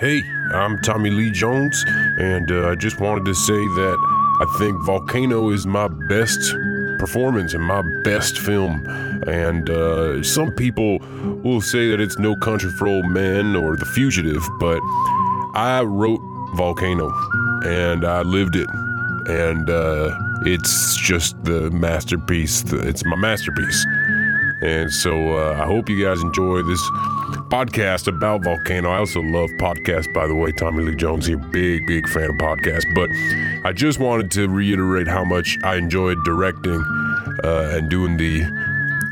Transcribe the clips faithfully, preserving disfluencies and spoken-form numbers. Hey, I'm Tommy Lee Jones, and uh, I just wanted to say that I think Volcano is my best performance and my best film. And uh, some people will say that it's No Country for Old Men or The Fugitive, but I wrote Volcano, and I lived it, and uh, it's just the masterpiece. It's my masterpiece. And so uh, I hope you guys enjoy this podcast about Volcano. I also love podcasts, by the way. Tommy Lee Jones here, big, big fan of podcasts. But I just wanted to reiterate how much I enjoyed directing uh, and doing the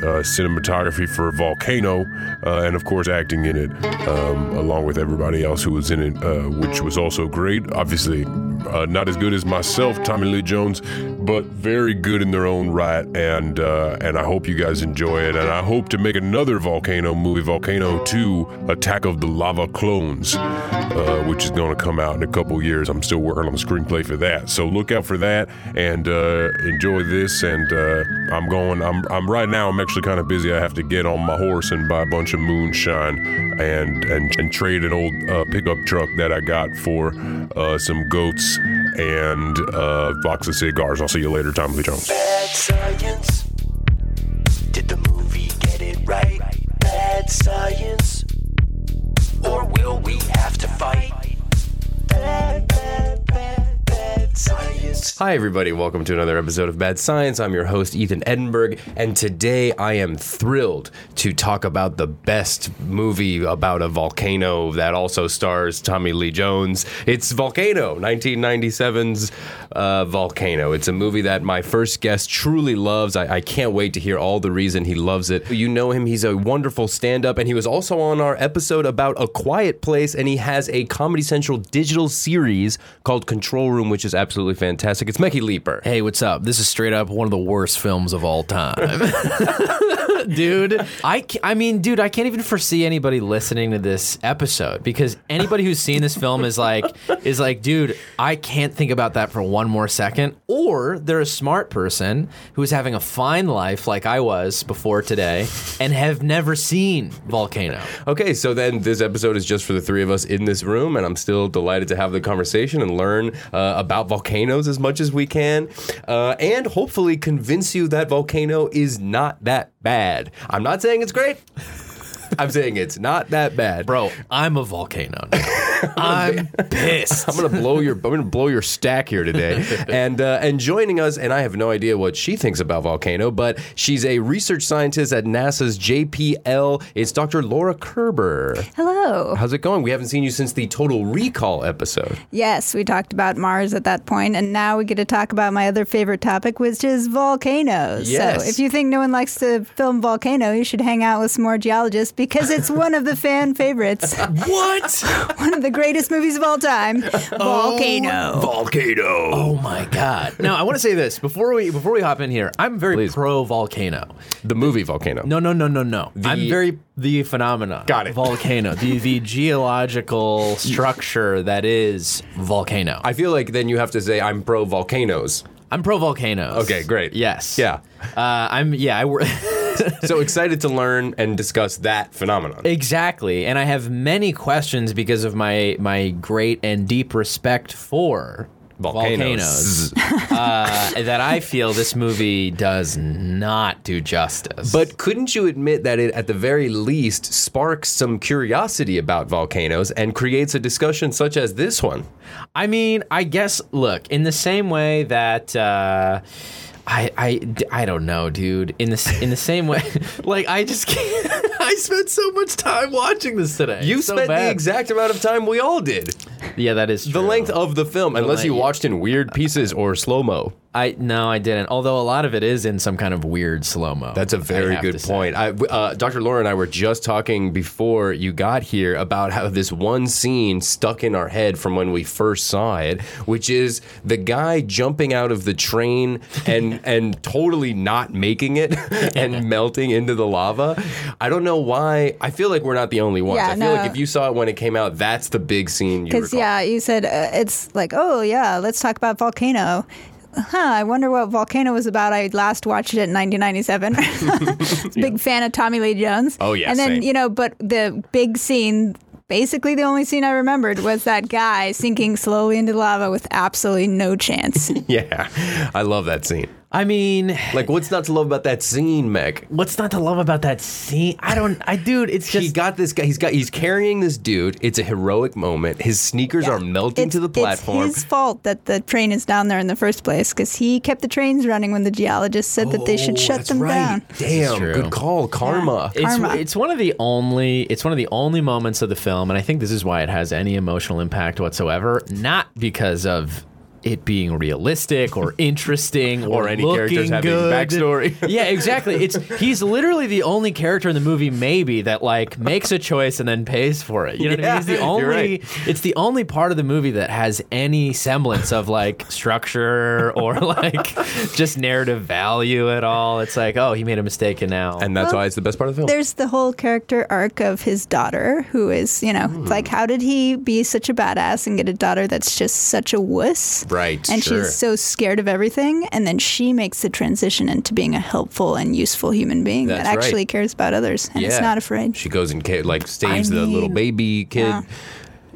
uh, cinematography for Volcano uh, and, of course, acting in it, um, along with everybody else who was in it, uh, which was also great. Obviously, uh, not as good as myself, Tommy Lee Jones, but very good in their own right, and uh, and I hope you guys enjoy it, and I hope to make another Volcano movie, Volcano two, Attack of the Lava Clones, uh, which is going to come out in a couple years. I'm still working on the screenplay for that, so look out for that, and uh, enjoy this, and uh, I'm going, I'm, I'm right now, I'm actually kind of busy. I have to get on my horse and buy a bunch of moonshine, and, and, and trade an old uh, pickup truck that I got for uh, some goats, and uh, box of cigars. I'll see you later, Tommy Lee Jones. Bad Science. Did the movie get it right? Bad Science. Or will we have to fight? Bad, bad, bad, bad science. Hi, everybody. Welcome to another episode of Bad Science. I'm your host, Ethan Edinburgh, and today I am thrilled to talk about the best movie about a volcano that also stars Tommy Lee Jones. It's Volcano, nineteen ninety-seven's uh, Volcano. It's a movie that my first guest truly loves. I, I can't wait to hear all the reason he loves it. You know him. He's a wonderful stand-up, and he was also on our episode about A Quiet Place, and he has a Comedy Central digital series called Control Room, which is absolutely fantastic. It's Mekki Leeper. Hey, what's up? This is straight up one of the worst films of all time. Dude, I, I mean, dude, I can't even foresee anybody listening to this episode, because anybody who's seen this film is like, is like, dude, I can't think about that for one more second. Or they're a smart person who's having a fine life like I was before today and have never seen Volcano. Okay, so then this episode is just for the three of us in this room, and I'm still delighted to have the conversation and learn uh, about volcanoes as much as we can, uh, and hopefully convince you that Volcano is not that bad. I'm not saying it's great. I'm saying it's not that bad. Bro, I'm a volcano now. I'm pissed. I'm gonna blow your I'm gonna blow your stack here today. And uh, and joining us, and I have no idea what she thinks about Volcano, but she's a research scientist at NASA's J P L. It's Doctor Laura Kerber. Hello. How's it going? We haven't seen you since the Total Recall episode. Yes, we talked about Mars at that point, and now we get to talk about my other favorite topic, which is volcanoes. Yes. So if you think no one likes to film Volcano, you should hang out with some more geologists, because it's one of the fan favorites. What? One of the greatest movies of all time, Volcano. Oh, Volcano. Oh my God. Now I want to say this before we before we hop in here. I'm very Please. pro Volcano. The movie Volcano. No, no, no, no, no. The... I'm very the phenomena. Got it. Volcano. the the geological structure that is Volcano. I feel like then you have to say I'm pro volcanoes. I'm pro volcanoes. Okay, great. Yes. Yeah. Uh, I'm. Yeah. I work. So excited to learn and discuss that phenomenon. Exactly. And I have many questions because of my my great and deep respect for volcanoes, volcanoes uh, that I feel this movie does not do justice. But couldn't you admit that it, at the very least, sparks some curiosity about volcanoes and creates a discussion such as this one? I mean, I guess, look, in the same way that... Uh, I, I, I don't know, dude. In the in the same way, like I just can't. I spent so much time watching this today. You so spent bad. the exact amount of time we all did. Yeah, that is true. The length of the film, the unless length. you watched in weird pieces or slow mo. I no, I didn't. Although a lot of it is in some kind of weird slow mo. That's a very good point. I, uh, Doctor Laura and I were just talking before you got here about how this one scene stuck in our head from when we first saw it, which is the guy jumping out of the train and. And totally not making it and melting into the lava. I don't know why. I feel like we're not the only ones. Yeah, I feel no. like if you saw it when it came out, that's the big scene you recall. Because, yeah, you said uh, it's like, oh, yeah, let's talk about Volcano. Huh, I wonder what Volcano was about. I last watched it in nineteen ninety-seven. Big yeah. fan of Tommy Lee Jones. Oh, yeah, And then, same. you know, but the big scene... basically the only scene I remembered was that guy sinking slowly into lava with absolutely no chance. Yeah, I love that scene. I mean, like, what's not to love about that scene, Meg? What's not to love about that scene? I don't, I, dude, it's just. He got this guy, he's got, he's carrying this dude. It's a heroic moment. His sneakers yeah. are melting it's, to the platform. It's his fault that the train is down there in the first place, because he kept the trains running when the geologists said oh, that they should shut that's them right. down. Damn, good call. Karma. Yeah. It's, Karma. It's one of the only, it's one of the only moments of the film, and I think this is why it has any emotional impact whatsoever, not because of it being realistic or interesting or, or any characters having good. Backstory. Yeah, exactly. It's he's literally the only character in the movie, maybe, that like makes a choice and then pays for it. You know yeah, what I mean? He's the only right. It's the only part of the movie that has any semblance of like structure or like just narrative value at all. It's like, oh, he made a mistake and now And that's well, why it's the best part of the film. There's the whole character arc of his daughter, who is, you know, mm. like how did he be such a badass and get a daughter that's just such a wuss? Right, and sure. she's so scared of everything, and then she makes the transition into being a helpful and useful human being That's that actually right. cares about others and yeah. is not afraid. She goes and like saves I mean, the little baby kid. Yeah.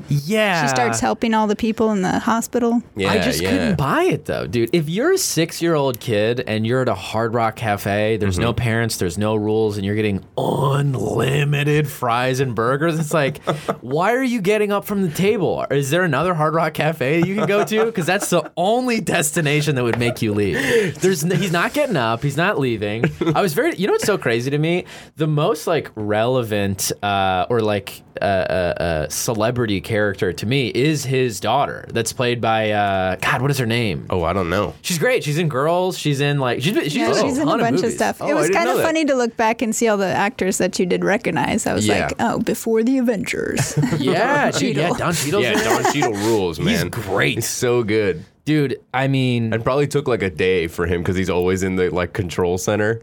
Yeah. She starts helping all the people in the hospital. Yeah, I just yeah. couldn't buy it, though, dude. If you're a six-year-old kid and you're at a Hard Rock Cafe, there's mm-hmm. no parents, there's no rules, and you're getting unlimited fries and burgers, it's like, why are you getting up from the table? Is there another Hard Rock Cafe you can go to? Because that's the only destination that would make you leave. There's no, he's not getting up. He's not leaving. I was very... You know what's so crazy to me? The most, like, relevant uh, or, like, uh, uh, celebrity character to me is his daughter that's played by uh God what is her name oh I don't know she's great she's in Girls she's in like she's, she's, yeah, oh, she's in a, a bunch of, of stuff oh, it was kind of funny to look back and see all the actors that you did recognize. I was yeah. like oh before the Avengers yeah Don Cheadle yeah Don Cheadle yeah, Don Cheadle rules man he's great he's so good. Dude, I mean... It probably took like a day for him because he's always in the like control center.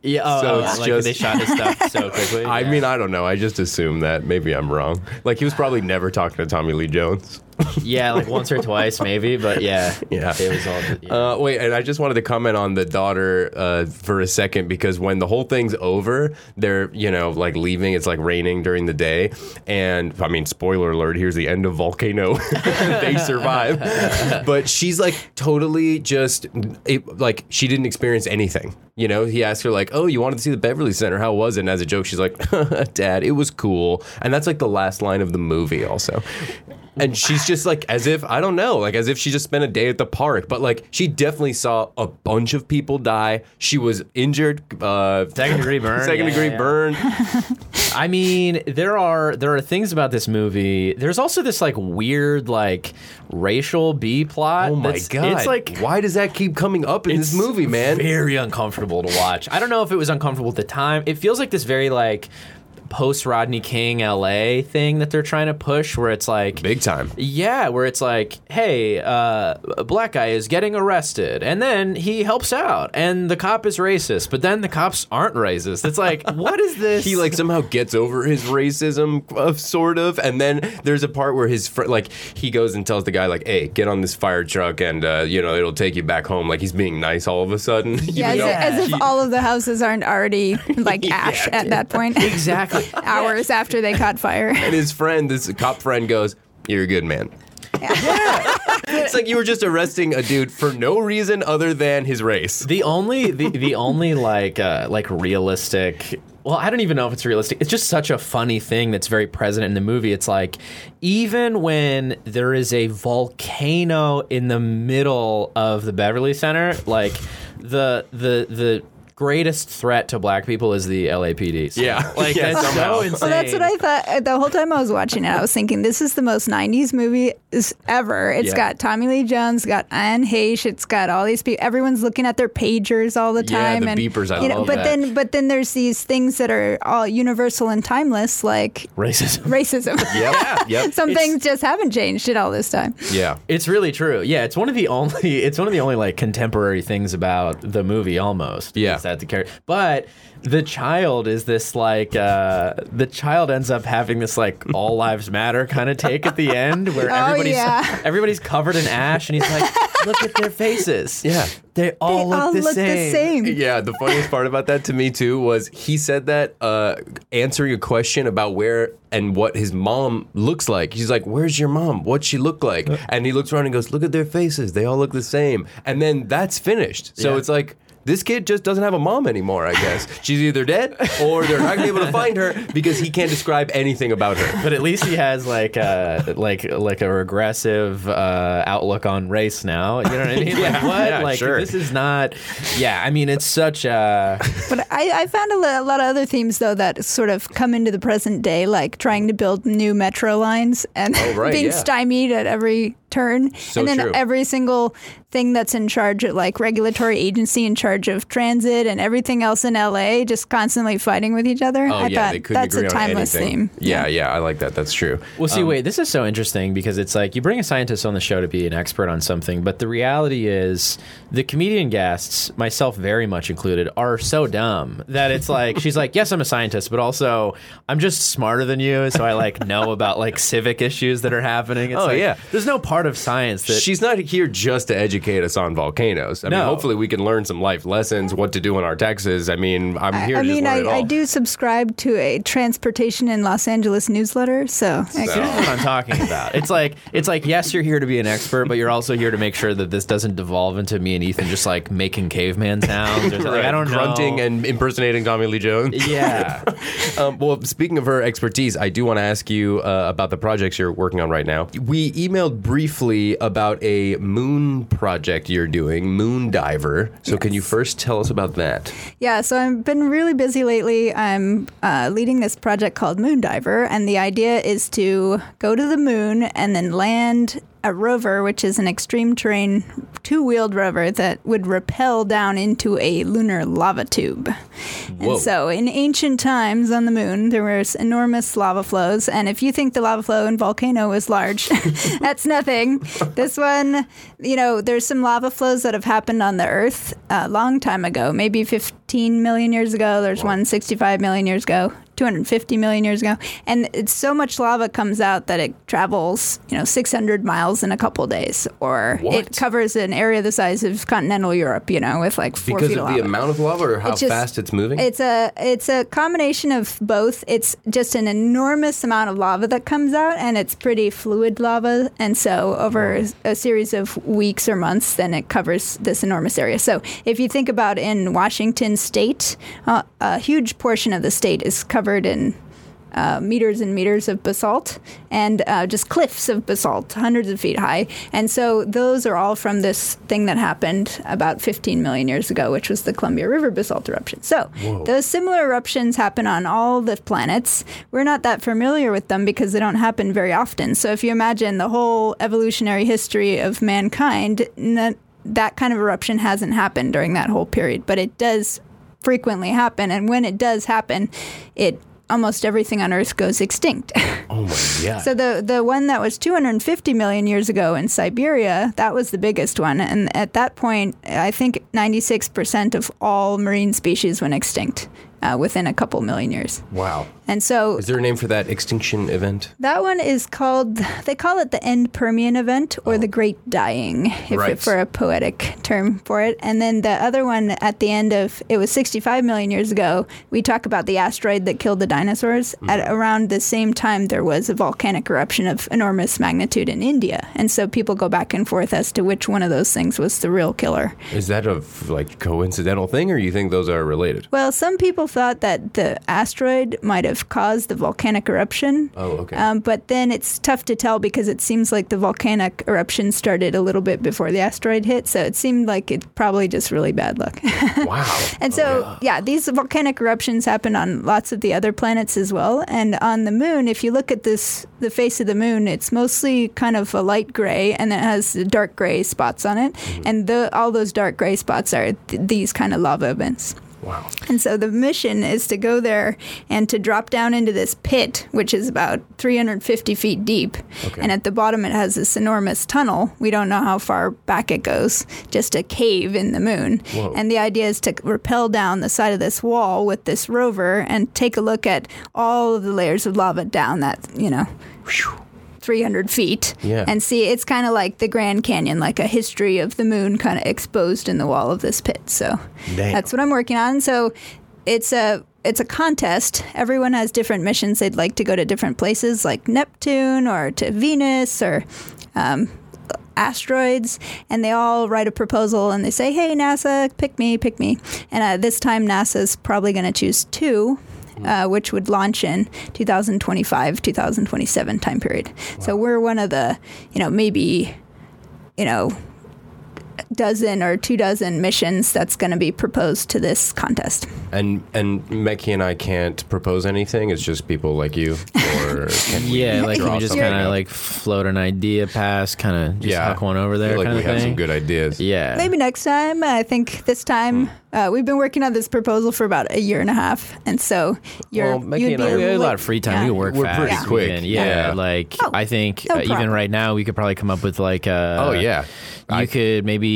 Yeah, oh, so oh, it's like just... they shot his stuff so quickly. I yeah. mean, I don't know. I just assume that. Maybe I'm wrong. Like he was probably never talking to Tommy Lee Jones. Yeah, like once or twice maybe, but yeah. yeah. It was all, yeah. Uh, wait, and I just wanted to comment on the daughter uh, for a second because when the whole thing's over, they're, you know, like leaving. It's like raining during the day. And, I mean, spoiler alert, here's the end of Volcano. They survive. But she's like totally just, it, like she didn't experience anything. You know, he asked her like, oh, you wanted to see the Beverly Center. How was it? And as a joke, she's like, Dad, it was cool. And that's like the last line of the movie also. And she's just like, as if, I don't know, like as if she just spent a day at the park. But like, she definitely saw a bunch of people die. She was injured. Uh, second degree burn. Second yeah, degree yeah. burn. I mean, there are there are things about this movie. There's also this like weird like racial B plot. Oh my that's, God. It's like, why does that keep coming up in this movie, man? It's very uncomfortable to watch. I don't know if it was uncomfortable at the time. It feels like this very like... post Rodney King L A thing that they're trying to push where it's like big time yeah where it's like hey uh, a black guy is getting arrested and then he helps out and the cop is racist but then the cops aren't racist. It's like what is this? He like somehow gets over his racism uh, sort of and then there's a part where his friend like he goes and tells the guy like hey get on this fire truck and uh, you know it'll take you back home like he's being nice all of a sudden yeah as, as if he, all of the houses aren't already like yeah, ash at that point exactly. Hours after they caught fire. And his friend, this cop friend goes, you're a good man. Yeah. yeah. It's like you were just arresting a dude for no reason other than his race. The only, the, the only like, uh, like realistic... Well, I don't even know if it's realistic. It's just such a funny thing that's very present in the movie. It's like, even when there is a volcano in the middle of the Beverly Center, like, the the the... greatest threat to black people is the L A P D. So, yeah. Like, yeah, that's somehow. So insane. Well, that's what I thought. The whole time I was watching it, I was thinking, this is the most nineties movie ever. It's yeah. got Tommy Lee Jones, got Anne Heche, it's got all these people. Everyone's looking at their pagers all the time. Yeah, the and, beepers, I you know, love but that. Then, but then there's these things that are all universal and timeless, like... Racism. Racism. yeah. Yep. Some it's, things just haven't changed at all this time. Yeah. It's really true. Yeah, it's one of the only, it's one of the only, like, contemporary things about the movie, almost. Yeah. sad to carry. But the child is this like uh, the child ends up having this like all lives matter kind of take at the end where everybody's oh, yeah. everybody's covered in ash, and he's like, look at their faces. Yeah. They all, they look, all the, look same. the same. Yeah, the funniest part about that to me, too, was he said that uh, answering a question about where and what his mom looks like. He's like, where's your mom? What's she look like? And he looks around and goes, look at their faces. They all look the same. And then that's finished. So yeah. it's like, this kid just doesn't have a mom anymore, I guess. She's either dead or they're not going to be able to find her because he can't describe anything about her. But at least he has like a, like, like a regressive uh, outlook on race now. You know what I mean? yeah, like, what? Yeah, like, sure. This is not... Yeah, I mean, it's such a... But I, I found a lot, a lot of other themes, though, that sort of come into the present day, like trying to build new metro lines and oh, right, being yeah. stymied at every... turn. So and then true. every single thing that's in charge of like regulatory agency in charge of transit and everything else in L A just constantly fighting with each other. Oh, I yeah, thought that's a timeless theme. Yeah, yeah, yeah, I like that. That's true. Well, see, um, wait, this is so interesting because it's like you bring a scientist on the show to be an expert on something, but the reality is the comedian guests, myself very much included, are so dumb that it's like, she's like, yes, I'm a scientist, but also I'm just smarter than you, so I like know about like civic issues that are happening. It's oh, like, yeah. There's no part of science that she's not here just to educate us on volcanoes. I no. mean, hopefully we can learn some life lessons, what to do in our taxes. I mean, I'm here I, to I mean, just learn I, it all. I do subscribe to a transportation in Los Angeles newsletter, so, so. I that's what I'm talking about. It's like it's like yes, you're here to be an expert, but you're also here to make sure that this doesn't devolve into me and Ethan just like making caveman sounds. Or right. I don't grunting know. and impersonating Tommy Lee Jones. Yeah. um, well, speaking of her expertise, I do want to ask you uh, about the projects you're working on right now. We emailed briefly. Briefly about a moon project you're doing, Moon Diver. So yes. Can you first tell us about that? Yeah, so I've been really busy lately. I'm uh, leading this project called Moon Diver, and the idea is to go to the moon and then land a rover, which is an extreme terrain two-wheeled rover that would rappel down into a lunar lava tube. Whoa. And so in ancient times on the moon, there were enormous lava flows. And if you think the lava flow in Volcano is large, that's nothing. This one, you know, there's some lava flows that have happened on the Earth a long time ago, maybe fifteen million years ago. There's Whoa. one sixty-five million years ago. two hundred fifty million years ago. And it's so much lava comes out that it travels, you know, six hundred miles in a couple days. Or what? It covers an area the size of continental Europe, you know, with like four because feet of lava. Because of the amount of lava or how it's just, fast it's moving? It's a it's a combination of both. It's just an enormous amount of lava that comes out, and it's pretty fluid lava. And so over oh. a series of weeks or months, then it covers this enormous area. So if you think about in Washington state, uh, a huge portion of the state is covered in uh, meters and meters of basalt and uh, just cliffs of basalt, hundreds of feet high. And so those are all from this thing that happened about fifteen million years ago, which was the Columbia River basalt eruption. So Whoa. Those similar eruptions happen on all the planets. We're not that familiar with them because they don't happen very often. So if you imagine the whole evolutionary history of mankind, n- that kind of eruption hasn't happened during that whole period, but it does frequently happen, and when it does happen, it almost everything on Earth goes extinct. Oh my yeah. So the the one that was two hundred fifty million years ago in Siberia, that was the biggest one, and at that point, I think ninety-six percent of all marine species went extinct uh, within a couple million years. Wow. And so, is there a name for that extinction event? That one is called, they call it the End Permian event or oh. the Great Dying, if right. it, for a poetic term for it. And then the other one at the end of, it was sixty-five million years ago, we talk about the asteroid that killed the dinosaurs. Mm. At around the same time, there was a volcanic eruption of enormous magnitude in India. And so people go back and forth as to which one of those things was the real killer. Is that a like coincidental thing or you think those are related? Well, some people thought that the asteroid might have caused the volcanic eruption. Oh, okay. Um, but then it's tough to tell because it seems like the volcanic eruption started a little bit before the asteroid hit, so it seemed like it probably just really bad luck. Wow. And so, oh, yeah. yeah, these volcanic eruptions happen on lots of the other planets as well, and on the moon, if you look at this, the face of the moon, it's mostly kind of a light gray, and it has dark gray spots on it, mm-hmm. and the, all those dark gray spots are th- these kind of lava events. Wow. And so the mission is to go there and to drop down into this pit, which is about three hundred fifty feet deep. Okay. And at the bottom, it has this enormous tunnel. We don't know how far back it goes, just a cave in the moon. Whoa. And the idea is to rappel down the side of this wall with this rover and take a look at all of the layers of lava down that, you know, whew, three hundred feet. Yeah. And see, it's kind of like the Grand Canyon, like a history of the moon kind of exposed in the wall of this pit. So Damn. That's what I'm working on. So it's a it's a contest. Everyone has different missions. They'd like to go to different places like Neptune or to Venus or um, asteroids. And they all write a proposal and they say, hey, NASA, pick me, pick me. And uh, this time NASA's probably going to choose two. Uh, which would launch in twenty twenty-five, twenty twenty-seven time period. Wow. So we're one of the, you know, maybe, you know, dozen or two dozen missions that's going to be proposed to this contest. And and Mekki and I can't propose anything. It's just people like you. Or can we yeah, like we just kind of like float an idea past, kind of just yeah. huck one over there. I feel like kind we of have thing. Some good ideas. Yeah, maybe next time. I think this time mm. uh, we've been working on this proposal for about a year and a half, and so you're well, you'd and I, be we have a lot of free time. Yeah. We work. We're fast. Pretty yeah. quick. Yeah, yeah. yeah. like oh, I think no uh, even right now we could probably come up with like a. Oh yeah, you I, could maybe.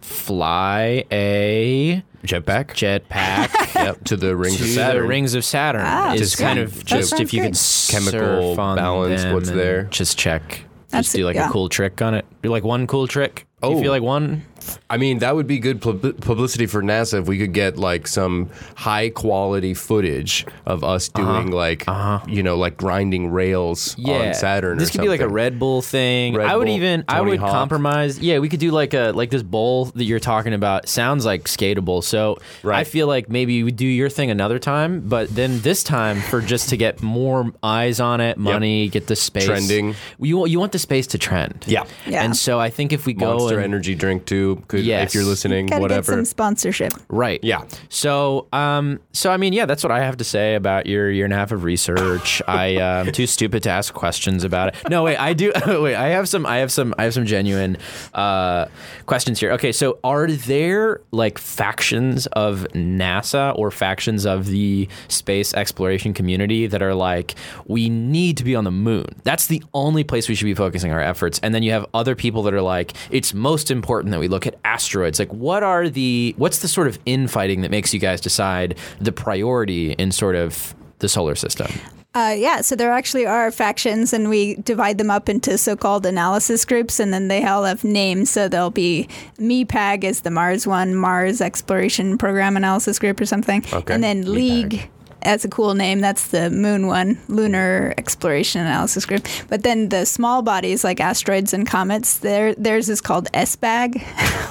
Fly a jetpack, jetpack yep, to the rings to of Saturn. To the rings of Saturn ah, is kind yeah, of just if you good. Can chemical balance what's there, just check, that's just do like it, yeah. a cool trick on it. Do like one cool trick. Oh, do you feel like one? I mean, that would be good pub- publicity for NASA if we could get like some high quality footage of us doing uh-huh. like uh-huh. you know like grinding rails yeah. on Saturn. This or could something. Be like a Red Bull thing. Red I would Bull, even Tony I would Hawk. Compromise. Yeah, we could do like a like this bowl that you're talking about sounds like skatable. So right. I feel like maybe we do your thing another time, but then this time for just to get more eyes on it, money, yep. get the space trending. You you want the space to trend. Yeah, yeah. And so I think if we go Monster and, energy drink too. Could, yes. If you're listening, gotta whatever. Get some sponsorship. Right. Yeah. So, um, so I mean, yeah, that's what I have to say about your year and a half of research. I, uh, I'm too stupid to ask questions about it. No, wait, I do. Wait, I have some, I have some, I have some genuine, uh, questions here. Okay. So are there like factions of NASA or factions of the space exploration community that are like, we need to be on the moon? That's the only place we should be focusing our efforts. And then you have other people that are like, it's most important that we look at asteroids. Like, what are the what's the sort of infighting that makes you guys decide the priority in sort of the solar system? Uh, yeah, so there actually are factions, and we divide them up into so-called analysis groups, and then they all have names. So there'll be M E P A G is the Mars one, Mars Exploration Program Analysis Group or something, okay. and then M E P A G. League. That's a cool name. That's the moon one, Lunar Exploration Analysis Group. But then the small bodies like asteroids and comets, theirs is called S B A G,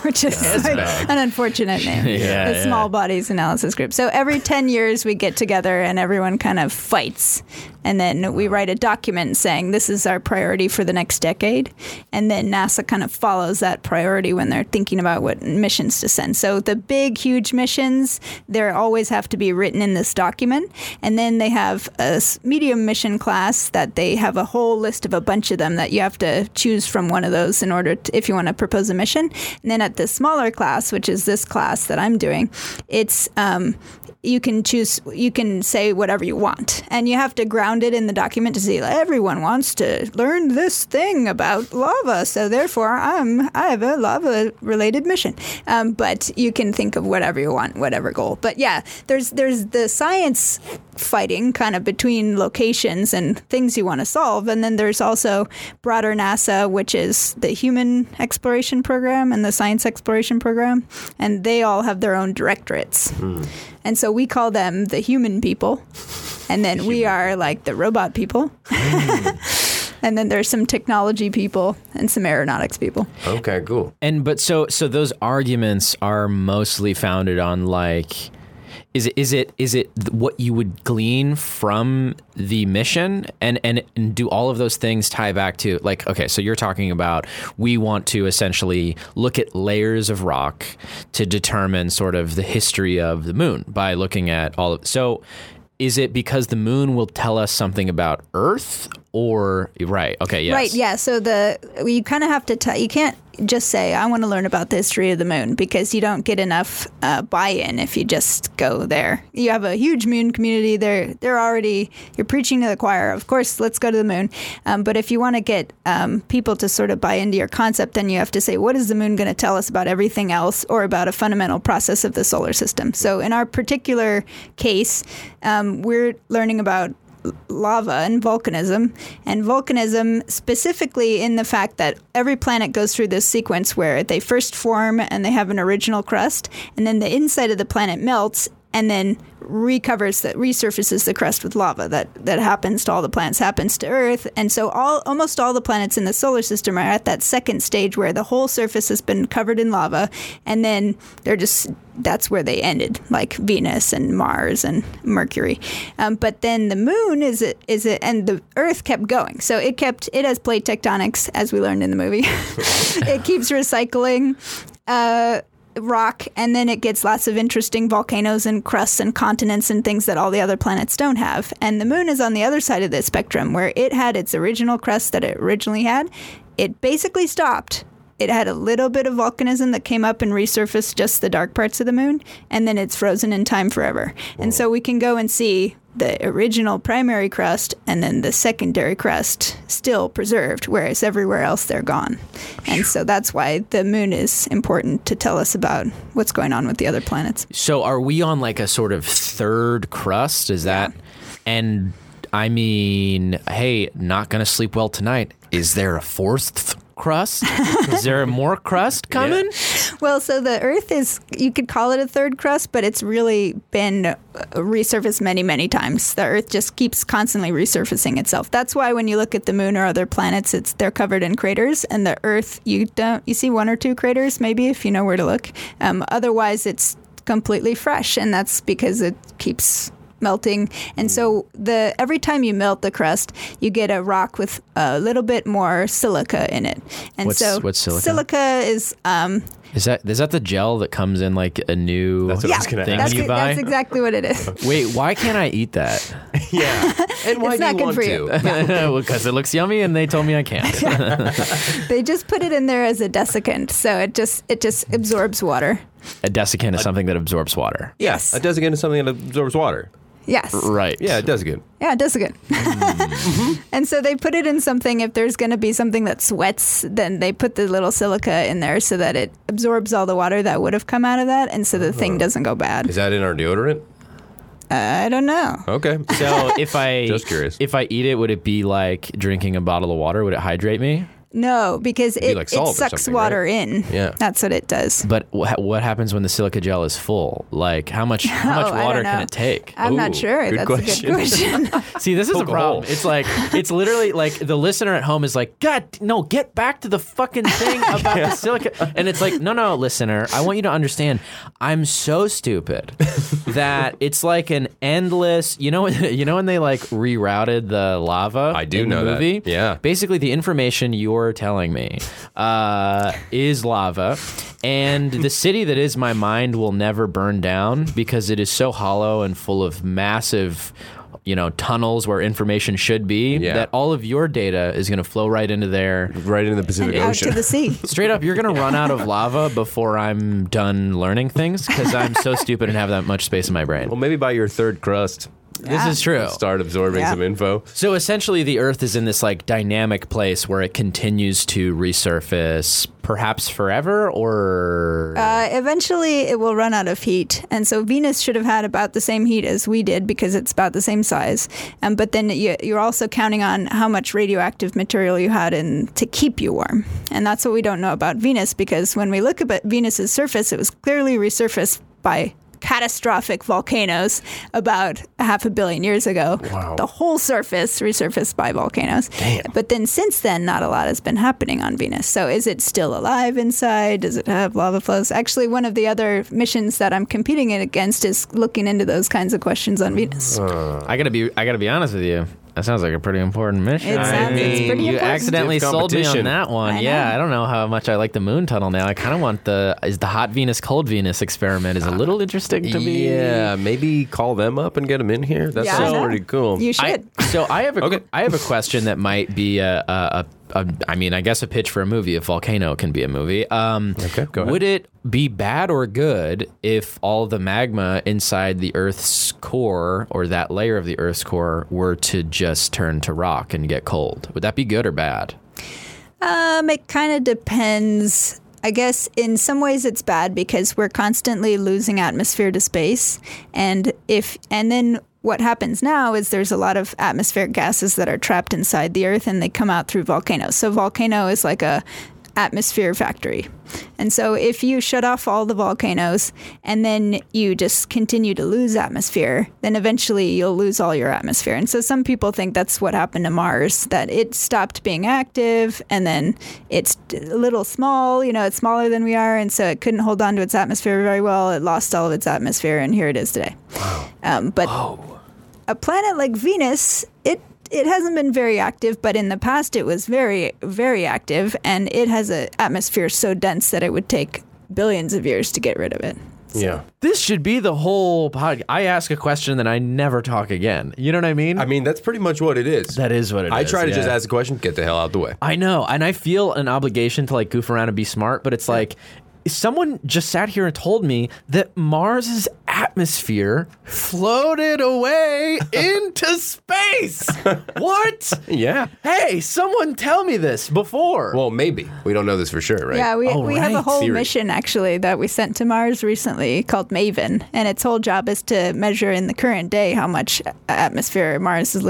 which is like an unfortunate name. yeah, the yeah. Small Bodies Analysis Group. So every ten years we get together and everyone kind of fights. And then we write a document saying this is our priority for the next decade. And then NASA kind of follows that priority when they're thinking about what missions to send. So the big, huge missions, they always have to be written in this document. And then they have a medium mission class that they have a whole list of a bunch of them that you have to choose from one of those in order to, if you want to propose a mission. And then at the smaller class, which is this class that I'm doing, it's um, you can choose, you can say whatever you want. And you have to ground it in the document to see like, everyone wants to learn this thing about lava, so therefore I'm I have a lava related mission. Um, but you can think of whatever you want, whatever goal. But yeah, there's there's the science fighting kind of between locations and things you want to solve, and then there's also broader NASA, which is the human exploration program and the science exploration program, and they all have their own directorates. Mm. And so we call them the human people, and then we are like the robot people. And then there's some technology people and some aeronautics people. Okay, cool. And but so so those arguments are mostly founded on like Is it is it is it what you would glean from the mission, and, and and do all of those things tie back to like okay, so you're talking about we want to essentially look at layers of rock to determine sort of the history of the moon by looking at all of so. Is it because the moon will tell us something about Earth or right? Okay, yes. Right, yeah. So the you kind of have to tell you can't just say, I want to learn about the history of the moon, because you don't get enough uh, buy-in if you just go there. You have a huge moon community. They're, they're already, you're preaching to the choir. Of course, let's go to the moon. Um, but if you want to get um, people to sort of buy into your concept, then you have to say, what is the moon going to tell us about everything else or about a fundamental process of the solar system? So in our particular case, um, we're learning about lava and volcanism, and volcanism specifically in the fact that every planet goes through this sequence where they first form and they have an original crust, and then the inside of the planet melts and then recovers that resurfaces the crust with lava. That that happens to all the planets, happens to Earth. And so all almost all the planets in the solar system are at that second stage where the whole surface has been covered in lava, and then they're just, that's where they ended, like Venus and Mars and Mercury. Um, but then the moon is it is it and the Earth kept going. So it kept it has plate tectonics, as we learned in the movie. It keeps recycling uh rock, and then it gets lots of interesting volcanoes and crusts and continents and things that all the other planets don't have. And the moon is on the other side of the spectrum, where it had its original crust that it originally had. It basically stopped. It had a little bit of volcanism that came up and resurfaced just the dark parts of the moon, and then it's frozen in time forever. Whoa. And so we can go and see the original primary crust and then the secondary crust still preserved, whereas everywhere else they're gone. And so that's why the moon is important to tell us about what's going on with the other planets. So are we on like a sort of third crust? Is that... Yeah. And I mean, hey, not going to sleep well tonight. Is there a fourth th- crust? Is there more crust coming? Yeah. Well, so the Earth is, you could call it a third crust, but it's really been resurfaced many, many times. The Earth just keeps constantly resurfacing itself. That's why when you look at the moon or other planets, it's they're covered in craters, and the Earth, you don't you see one or two craters, maybe, if you know where to look. Um, otherwise, it's completely fresh, and that's because it keeps melting. And so the every time you melt the crust, you get a rock with a little bit more silica in it. And what's, so what's silica? Silica is um is that is that the gel that comes in like a new that's what yeah, I was gonna thing that's, you buy? That's exactly what it is. Wait, why can't I eat that? Yeah, and why it's do not you good want for to? Because yeah. Well, it looks yummy, and they told me I can't. Yeah. They just put it in there as a desiccant, so it just it just absorbs water. A desiccant is a, something that absorbs water. Yeah, yes, a desiccant is something that absorbs water. Yes. Right. Yeah, it does good. Yeah, it does good. Mm-hmm. And so they put it in something. If there's going to be something that sweats, then they put the little silica in there so that it absorbs all the water that would have come out of that, and so the thing doesn't go bad. Is that in our deodorant? Uh, I don't know. Okay. So if I just curious. If I eat it, would it be like drinking a bottle of water? Would it hydrate me? No, because it, be like it sucks water right? in. Yeah. That's what it does. But w- what happens when the silica gel is full? Like, how much how much oh, water can it take? I'm Ooh, not sure. That's question. a good question. See, this is a problem. It's like, it's literally like the listener at home is like, God, no, get back to the fucking thing about yeah. the silica. And it's like, no, no, listener, I want you to understand, I'm so stupid that it's like an endless, you know, you know when they like rerouted the lava? I do in know the movie? That. Yeah. Basically, the information you're telling me uh, is lava, and the city that is my mind will never burn down because it is so hollow and full of massive, you know, tunnels where information should be. Yeah. That all of your data is going to flow right into there, right into the Pacific and Ocean, out to the sea. Straight up, you're going to run out of lava before I'm done learning things because I'm so stupid and have that much space in my brain. Well, maybe by your third crust. Yeah. This is true. Start absorbing yeah. some info. So essentially the Earth is in this like dynamic place where it continues to resurface perhaps forever or... Uh, eventually it will run out of heat. And so Venus should have had about the same heat as we did because it's about the same size. Um, but then you, you're also counting on how much radioactive material you had in to keep you warm. And that's what we don't know about Venus, because when we look at Venus's surface, it was clearly resurfaced by catastrophic volcanoes about half a billion years ago. Wow. The whole surface resurfaced by volcanoes. Damn. But then since then, not a lot has been happening on Venus. So is it still alive inside? Does it have lava flows? Actually, one of the other missions that I'm competing against is looking into those kinds of questions on Venus. Uh, I gotta be, I gotta be honest with you. That sounds like a pretty important mission. It sounds, I mean, it's pretty you important. Accidentally sold me on that one. I yeah, I don't know how much I like the moon tunnel now. I kind of want the is the hot Venus, cold Venus experiment is a little interesting to me. Yeah, maybe call them up and get them in here. That yeah, sounds pretty cool. You should. I, so I have a okay. I have a question that might be a, a, a a, I mean, I guess a pitch for a movie, if Volcano can be a movie. Um, okay, go ahead. Would it be bad or good if all the magma inside the Earth's core, or that layer of the Earth's core, were to just turn to rock and get cold? Would that be good or bad? Um, it kind of depends. I guess in some ways it's bad because we're constantly losing atmosphere to space. And if and then what happens now is there's a lot of atmospheric gases that are trapped inside the Earth and they come out through volcanoes. So volcano is like a atmosphere factory. And so if you shut off all the volcanoes and then you just continue to lose atmosphere, then eventually you'll lose all your atmosphere. And so some people think that's what happened to Mars, that it stopped being active and then it's a little small, you know, it's smaller than we are. And so it couldn't hold on to its atmosphere very well. It lost all of its atmosphere and here it is today. Wow. Um, but Whoa. a planet like Venus, it It hasn't been very active, but in the past it was very, very active, and it has an atmosphere so dense that it would take billions of years to get rid of it. So. Yeah. This should be the whole podcast. I ask a question, then I never talk again. You know what I mean? I mean, that's pretty much what it is. That is what it I is. I try to yeah. just ask a question, get the hell out of the way. I know, and I feel an obligation to like goof around and be smart, but it's yeah. like... Someone just sat here and told me that Mars's atmosphere floated away into space. What? Yeah. Hey, someone tell me this before. Well, maybe. We don't know this for sure, right? Yeah, we, oh, we right. have a whole Theory. mission, actually, that we sent to Mars recently called MAVEN, and its whole job is to measure in the current day how much atmosphere Mars is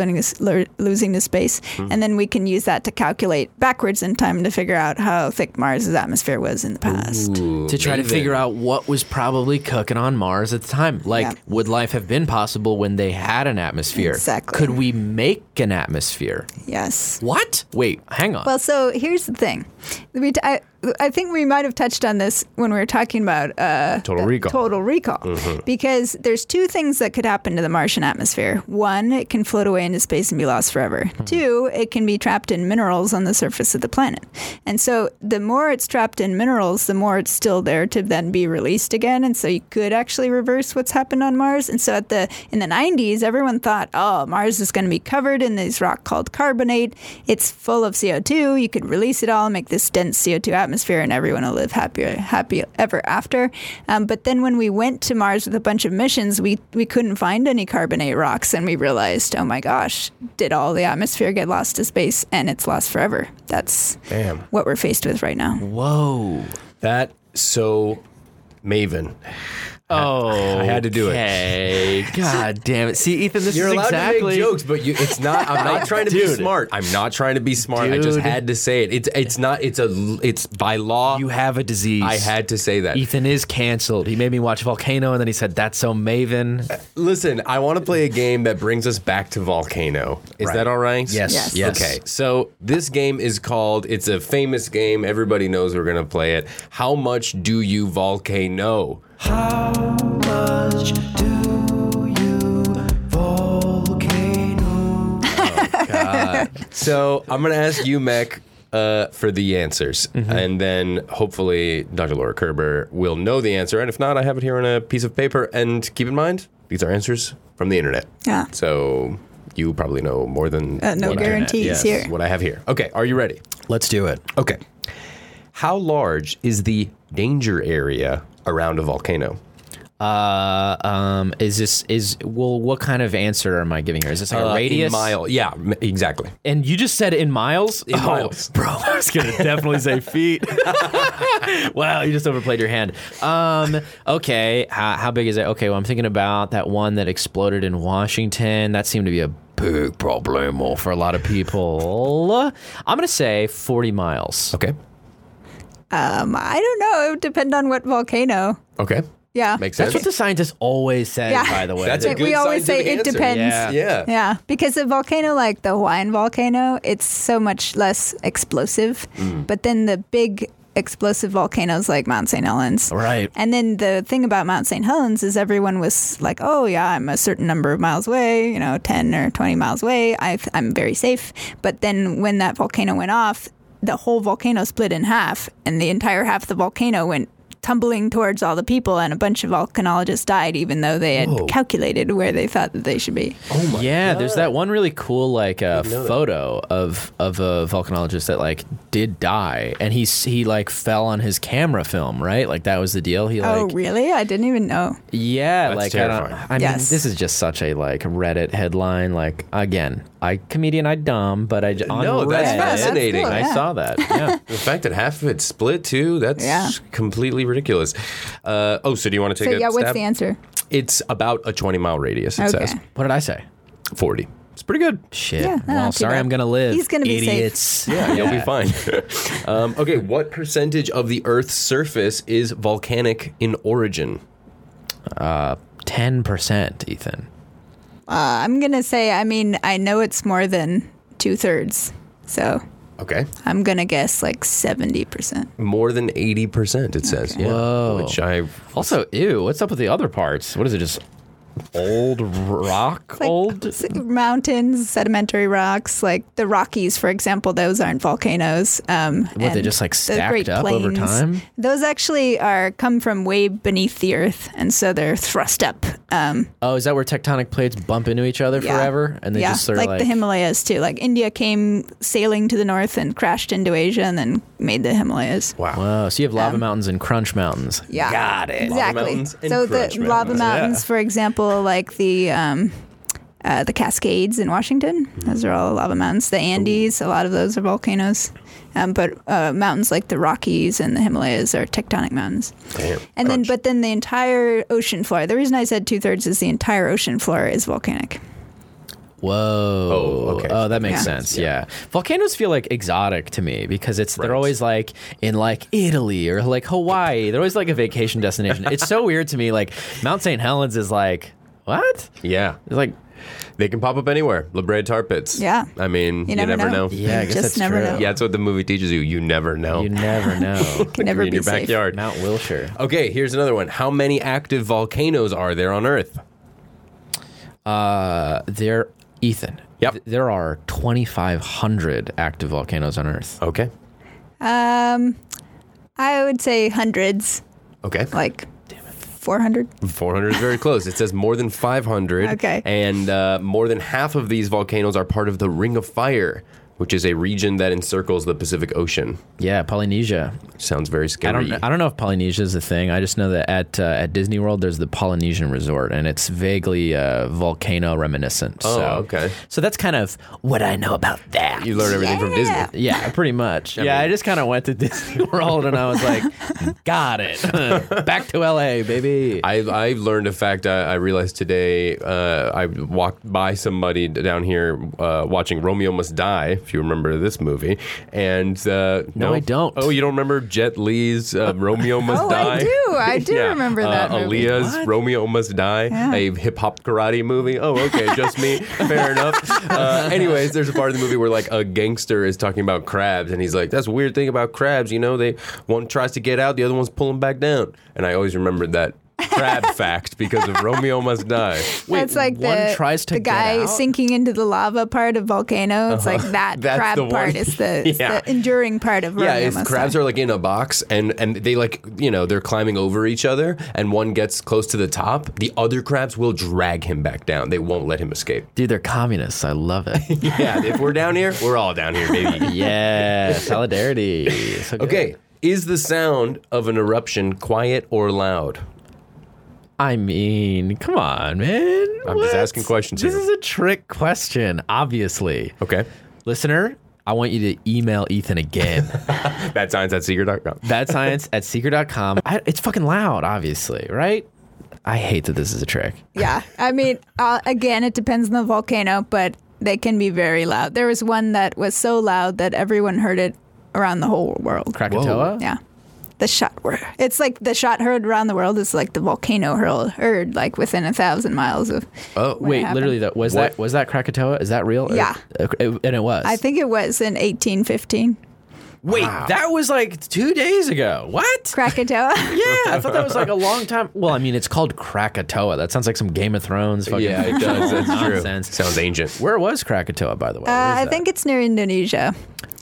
losing to space, mm-hmm. and then we can use that to calculate backwards in time to figure out how thick Mars's atmosphere was in the past. Ooh. To try Maven. to figure out what was probably cooking on Mars at the time. Like, yeah. would life have been possible when they had an atmosphere? Exactly. Could we make an atmosphere? Yes. What? Wait, hang on. Well, so here's the thing. We t- I, I think we might have touched on this when we were talking about uh, Total Recall. Total Recall. Mm-hmm. Because there's two things that could happen to the Martian atmosphere. One, it can float away into space and be lost forever. Mm-hmm. Two, it can be trapped in minerals on the surface of the planet. And so the more it's trapped in minerals, the more it's still there to then be released again. And so you could actually reverse what's happened on Mars. And so at the in the nineties, everyone thought, oh, Mars is going to be covered in this rock called carbonate. It's full of C O two. You could release it all and make this dense C O two atmosphere. atmosphere and everyone will live happier, happy ever after. Um, but then when we went to Mars with a bunch of missions, we, we couldn't find any carbonate rocks. And we realized, oh my gosh, did all the atmosphere get lost to space? And it's lost forever. That's Damn. what we're faced with right now. Whoa. That so Maven. Oh, I had to do it. Hey, God damn it! See, Ethan, this You're is exactly. You're allowed to make jokes, but you, it's not. I'm not trying to Dude. be smart. I'm not trying to be smart. Dude. I just had to say it. It's it's not. It's a. It's by law. You have a disease. I had to say that. Ethan is canceled. He made me watch Volcano, and then he said, "That's so Maven." Uh, listen, I want to play a game that brings us back to Volcano. Is right. that all right? Yes. yes. Yes. Okay. So this game is called. It's a famous game. Everybody knows we're gonna play it. How much do you volcano? How much do you volcano? Oh, God. So I'm going to ask you, Mek, uh, for the answers. Mm-hmm. And then hopefully Doctor Laura Kerber will know the answer. And if not, I have it here on a piece of paper. And keep in mind, these are answers from the internet. Yeah. So you probably know more than uh, no what guarantees I, yes, here. what I have here. Okay. Are you ready? Let's do it. Okay. How large is the danger area around a volcano? Uh, um, is this is well? What kind of answer am I giving here? Is this like uh, a radius? In mile? Yeah, m- exactly. And you just said in miles. In oh, miles, bro. I was gonna definitely say feet. Wow, you just overplayed your hand. Um, okay, how, how big is it? Okay, well, I'm thinking about that one that exploded in Washington. That seemed to be a big problem for a lot of people. I'm gonna say forty miles. Okay. Um, I don't know. It would depend on what volcano. Okay. Yeah. Makes sense. That's what the scientists always say, yeah. by the way. That's a good We always say it answer. depends. Yeah. yeah. Yeah. Because a volcano like the Hawaiian volcano, it's so much less explosive. Mm. But then the big explosive volcanoes like Mount Saint Helens. Right. And then the thing about Mount Saint Helens is everyone was like, oh, yeah, I'm a certain number of miles away, you know, ten or twenty miles away. I've, I'm very safe. But then when that volcano went off, the whole volcano split in half, and the entire half of the volcano went tumbling towards all the people, and a bunch of volcanologists died, even though they had Whoa. calculated where they thought that they should be. Oh my yeah, God. There's that one really cool like uh, photo that. of of a volcanologist that like did die, and he he like fell on his camera film, right? Like that was the deal. He like, oh really? I didn't even know. Yeah, That's like terrifying. I, don't, I yes. mean, this is just such a like Reddit headline. Like again, I comedian, I dumb, but I on no, Reddit, that's fascinating. That's cool, yeah. I saw that. Yeah, the fact that half of it's split too. That's yeah. completely ridiculous. Uh, oh, so do you want to take? So, a yeah, stab? What's the answer? It's about a twenty mile radius. It okay. says. What did I say? forty. It's pretty good. Shit. Yeah, well, sorry, bad. I'm gonna live. He's gonna be idiots. Safe. Yeah, you'll be fine. um, okay, what percentage of the Earth's surface is volcanic in origin? Uh, ten percent, Ethan. Uh, I'm gonna say. I mean, I know it's more than two thirds. So. Okay. I'm going to guess like seventy percent. More than eighty percent, it says. Okay. Yeah. Whoa. Which I... Also, ew, what's up with the other parts? What is it, just old rock? Like old mountains, sedimentary rocks, like the Rockies, for example, those aren't volcanoes. Um, what, they just like stacked up plains, over time? Those actually are come from way beneath the earth, and so they're thrust up. Um, oh, is that where tectonic plates bump into each other yeah. forever? And they yeah. just sort of like, like the Himalayas too. Like India came sailing to the north and crashed into Asia and then made the Himalayas. Wow. Wow. So you have lava um, mountains and crunch mountains. Yeah. Got it. Exactly. So the mountains. lava mountains, yeah. for example, like the um, uh, the Cascades in Washington, mm-hmm. those are all lava mountains. The Andes, Ooh. a lot of those are volcanoes. Um, but uh, mountains like the Rockies and the Himalayas are tectonic mountains. Damn. And Crunch. then, but then the entire ocean floor. The reason I said two thirds is the entire ocean floor is volcanic. Whoa. Oh, okay. Oh, that makes yeah. sense. Yeah. yeah. Volcanoes feel like exotic to me because it's right. they're always like in like Italy or like Hawaii. They're always like a vacation destination. It's so weird to me. Like Mount Saint Helens is like, what? Yeah. It's like. They can pop up anywhere. La Brea tar pits. Yeah. I mean, you never, you never know. know. Yeah, I guess Just that's never true. Know. Yeah, that's what the movie teaches you. You never know. You never know. You can never be in your safe. Backyard. Mount Wilshire. Okay, here's another one. How many active volcanoes are there on Earth? Uh, there, Ethan. Yep. Th- there are twenty-five hundred active volcanoes on Earth. Okay. Um, I would say hundreds. Okay. Like... four hundred? four hundred is very close. It says more than five hundred. Okay. And uh, more than half of these volcanoes are part of the Ring of Fire, which is a region that encircles the Pacific Ocean. Yeah, Polynesia. Sounds very scary. I don't, I don't know if Polynesia is a thing. I just know that at uh, at Disney World, there's the Polynesian Resort, and it's vaguely uh, volcano reminiscent. Oh, so. okay. So that's kind of what I know about that. You learn everything yeah. from Disney. Yeah, pretty much. I yeah, mean, I just kind of went to Disney World, and I was like, got it. Back to L A, baby. I I learned a fact I, I realized today. Uh, I walked by somebody down here uh, watching Romeo Must Die. If you remember this movie, and uh, no, no, I don't. Oh, you don't remember Jet Li's uh, Romeo Must oh, Die? Oh, I do. I do yeah. remember that. Uh, movie. Aaliyah's what? Romeo Must Die, yeah. a hip hop karate movie. Oh, okay, just me. Fair enough. Uh, anyways, there's a part of the movie where like a gangster is talking about crabs, and he's like, "That's a weird thing about crabs. You know, they one tries to get out, the other one's pulling back down." And I always remembered that. Crab fact because of Romeo Must Die. Wait, that's like one the, tries to the guy sinking into the lava part of Volcano. It's uh-huh. like that that's crab part one. is the, yeah. the enduring part of Romeo yeah, Must Die. Yeah, crabs are like in a box and, and they like, you know, they're climbing over each other and one gets close to the top. The other crabs will drag him back down. They won't let him escape. Dude, they're communists. I love it. yeah, if we're down here, we're all down here, baby. Yeah, solidarity. So okay, is the sound of an eruption quiet or loud? I mean, come on, man. I'm what? just asking questions this here. This is a trick question, obviously. Okay. Listener, I want you to email Ethan again. bad science at seeker dot com. bad science at seeker dot com. I, it's fucking loud, obviously, right? I hate that this is a trick. Yeah. I mean, uh, again, it depends on the volcano, but they can be very loud. There was one that was so loud that everyone heard it around the whole world. Krakatoa? Whoa. Yeah. The shot were it's like the shot heard around the world is like the volcano heard, heard like within a thousand miles of. Oh wait, literally that was what? that was that Krakatoa? Is that real? Yeah, or, and it was. I think it was in eighteen fifteen. Wait, wow. That was like two days ago. What? Krakatoa? Yeah, I thought that was like a long time. Well, I mean, it's called Krakatoa. That sounds like some Game of Thrones fucking yeah, it does. That's nonsense. True. Sounds ancient. Where was Krakatoa, by the way? Uh, I that? think it's near Indonesia.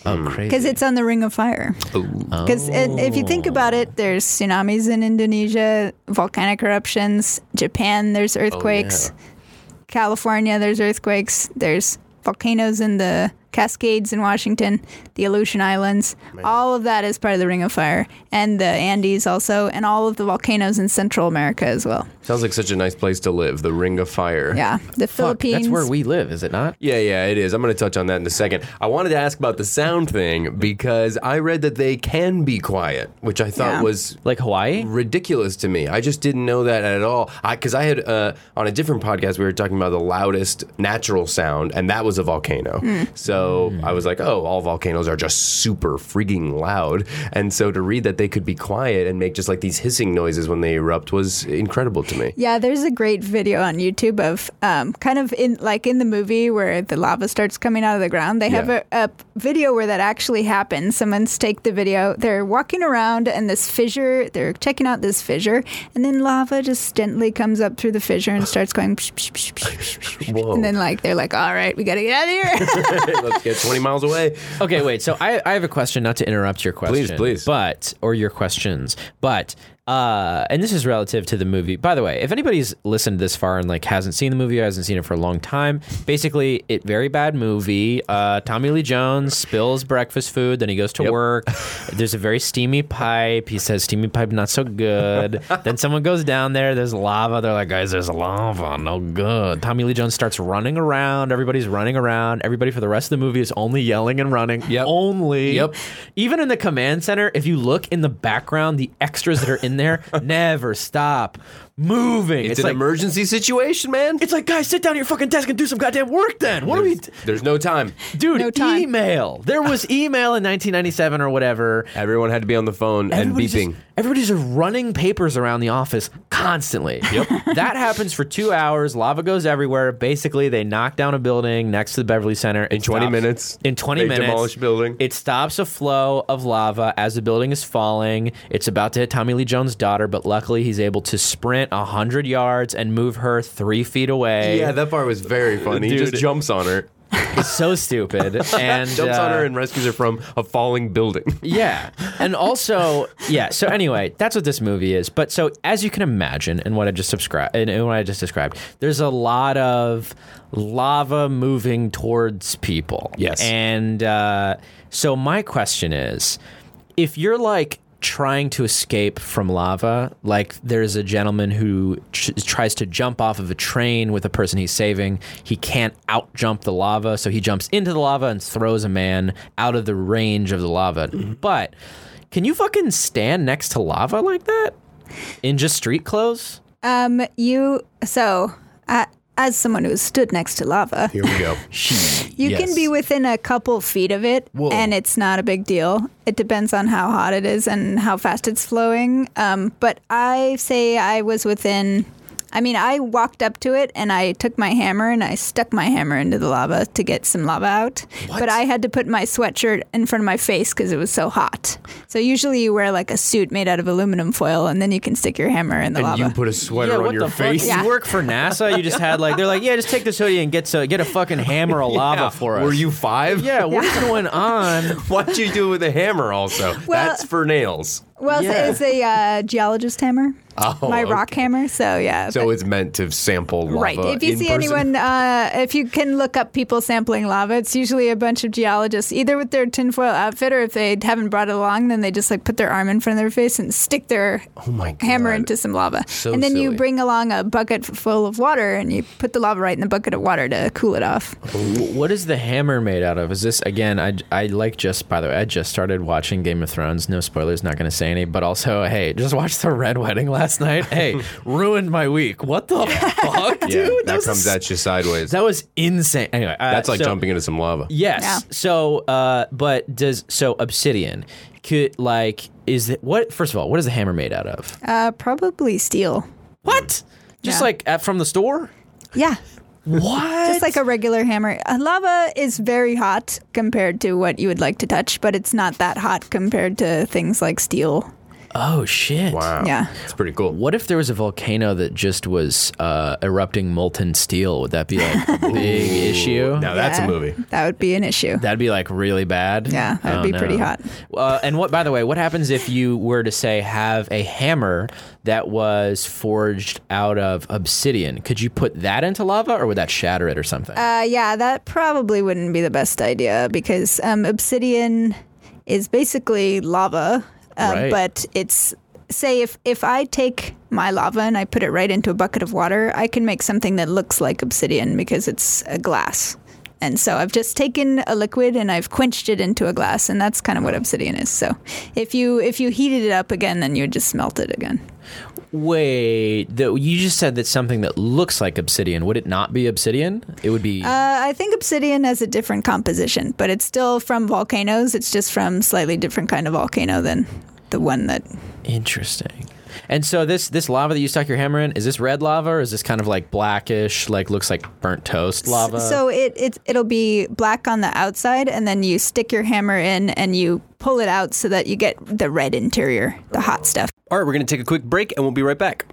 Oh, crazy. Because it's on the Ring of Fire. Because oh. if you think about it, there's tsunamis in Indonesia, volcanic eruptions. Japan, there's earthquakes. Oh, yeah. California, there's earthquakes. There's volcanoes in the Cascades in Washington, the Aleutian Islands. Man. All of that is part of the Ring of Fire. And the Andes also, and all of the volcanoes in Central America as well. Sounds like such a nice place to live, the Ring of Fire. Yeah, the Fuck, Philippines. That's where we live, is it not? Yeah, yeah, it is. I'm going to touch on that in a second. I wanted to ask about the sound thing because I read that they can be quiet, which I thought yeah. was like Hawaii? Ridiculous to me. I just didn't know that at all. Because I, I had, uh, on a different podcast, we were talking about the loudest natural sound, and that was a volcano. Mm. So So I was like, oh, all volcanoes are just super freaking loud. And so to read that they could be quiet and make just like these hissing noises when they erupt was incredible to me. Yeah, there's a great video on YouTube of um, kind of in like in the movie where the lava starts coming out of the ground. They yeah. have a, a video where that actually happens. Someone's take the video. They're walking around and this fissure, they're checking out this fissure. And then lava just gently comes up through the fissure and starts going. Psh, psh, psh, psh, psh, psh. And then like they're like, all right, we got to get out of here. Let's get twenty miles away. Okay, wait. So I, I have a question, not to interrupt your question. Please, please. But, or your questions. But, uh, and this is relative to the movie. By the way, if anybody's listened this far and like hasn't seen the movie, or hasn't seen it for a long time, basically, it very bad movie. Uh, Tommy Lee Jones spills breakfast food, then he goes to yep. work. There's a very steamy pipe. He says, steamy pipe, not so good. Then someone goes down there. There's lava. They're like, guys, there's lava. No good. Tommy Lee Jones starts running around. Everybody's running around. Everybody for the rest of the The movie is only yelling and running. Yep. Only. Yep. Even in the command center, if you look in the background, the extras that are in there never stop moving. It's, it's an like, emergency situation, man. It's like, guys, sit down at your fucking desk and do some goddamn work then. What there's, are we... T- there's no time. Dude, no time. Email. There was email in nineteen ninety-seven or whatever. Everyone had to be on the phone everybody's and beeping. Just, everybody's just running papers around the office constantly. Yep. That happens for two hours. Lava goes everywhere. Basically, they knock down a building next to the Beverly Center. In twenty minutes. In twenty they minutes. They demolish building. It stops a flow of lava as the building is falling. It's about to hit Tommy Lee Jones' daughter, but luckily he's able to sprint one hundred yards and move her three feet away. Yeah, that part was very funny. Dude, he just it, jumps on her. It's so stupid. And jumps uh, on her and rescues her from a falling building. Yeah. And also, yeah. So anyway, that's what this movie is. But so as you can imagine, and what I just subscribe and what I just described, there's a lot of lava moving towards people. Yes. And uh, so my question is, if you're like trying to escape from lava, like there's a gentleman who ch- tries to jump off of a train with a person he's saving. He can't out jump the lava, so he jumps into the lava and throws a man out of the range of the lava. But can you fucking stand next to lava like that in just street clothes? Um, you so uh, as someone who's stood next to lava, here we go. You yes. can be within a couple feet of it, Whoa. and it's not a big deal. It depends on how hot it is and how fast it's flowing. Um, but I say I was within, I mean, I walked up to it and I took my hammer and I stuck my hammer into the lava to get some lava out. What? But I had to put my sweatshirt in front of my face because it was so hot. So usually you wear like a suit made out of aluminum foil and then you can stick your hammer in the and lava. And you put a sweater yeah, on your face? Yeah. You work for NASA? You just had like, they're like, yeah, just take this hoodie and get, so, get a fucking hammer of lava yeah. for us. Were you five? Yeah, what's yeah. going on? What'd you do with a hammer also? Well, that's for nails. Well, yeah. it's a uh, geologist hammer. Oh, my okay. rock hammer, so yeah. So but, it's meant to sample lava. Right. If you in see person. anyone, uh, if you can look up people sampling lava, it's usually a bunch of geologists, either with their tinfoil outfit or if they haven't brought it along, then they just like put their arm in front of their face and stick their oh my God. hammer into some lava. So and then silly. you bring along a bucket full of water and you put the lava right in the bucket of water to cool it off. What is the hammer made out of? Is this, again, I, I like just, by the way, I just started watching Game of Thrones. No spoilers, not going to say any, but also, hey, just watch The Red Wedding last Last night, hey, ruined my week. What the fuck, dude? Yeah, that that was, comes at you sideways. That was insane. Anyway, uh, that's like so, jumping into some lava. Yes. Yeah. So, uh, but does so obsidian? Could like is it what? First of all, what is the hammer made out of? Uh, probably steel. What? Just yeah. like at, from the store? Yeah. What? Just like a regular hammer. Lava is very hot compared to what you would like to touch, but it's not that hot compared to things like steel. Oh, shit. Wow. Yeah. It's pretty cool. What if there was a volcano that just was uh, erupting molten steel? Would that be like a big issue? Now that's yeah, a movie. That would be an issue. That'd be like really bad. Yeah, that'd oh, be no. pretty hot. Uh, and what, by the way, what happens if you were to say have a hammer that was forged out of obsidian? Could you put that into lava or would that shatter it or something? Uh, yeah, that probably wouldn't be the best idea because um, obsidian is basically lava. Um, right. But it's, say, if, if I take my lava and I put it right into a bucket of water, I can make something that looks like obsidian because it's a glass. And so I've just taken a liquid and I've quenched it into a glass, and that's kind of what obsidian is. So if you if you heated it up again, then you would just melt it again. Wait, the, you just said that something that looks like obsidian. Would it not be obsidian? It would be... Uh, I think obsidian has a different composition, but it's still from volcanoes. It's just from slightly different kind of volcano than the one that... Interesting. And so this this lava that you stuck your hammer in, is this red lava or is this kind of like blackish, like looks like burnt toast lava? So it, it it'll be black on the outside, and then you stick your hammer in and you pull it out so that you get the red interior, the hot stuff. All right, we're going to take a quick break and we'll be right back.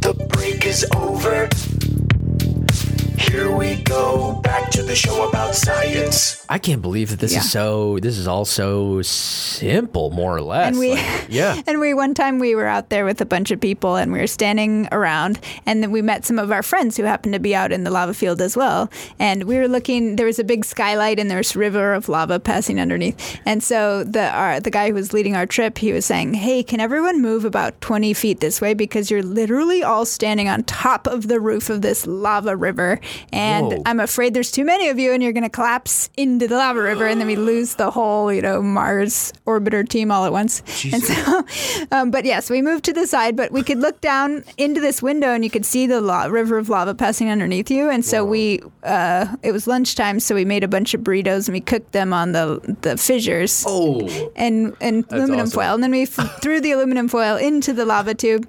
The break is over. Here we go back to the show about science. I can't believe that this yeah. is so, this is all so simple, more or less. And we, like, yeah. And we, one time we were out there with a bunch of people and we were standing around, and then we met some of our friends who happened to be out in the lava field as well. And we were looking, there was a big skylight and there was a river of lava passing underneath. And so the, our, the guy who was leading our trip, he was saying, hey, can everyone move about twenty feet this way? Because you're literally all standing on top of the roof of this lava river. And Whoa. I'm afraid there's too many of you and you're going to collapse into the lava river, and then we lose the whole, you know, Mars orbiter team all at once. Jesus. And so, um, but yes, yeah, so we moved to the side, but we could look down into this window and you could see the la- river of lava passing underneath you. And so Whoa. we, uh, it was lunchtime, so we made a bunch of burritos and we cooked them on the the fissures oh. and, and aluminum awesome. foil. And then we f- threw the aluminum foil into the lava tube.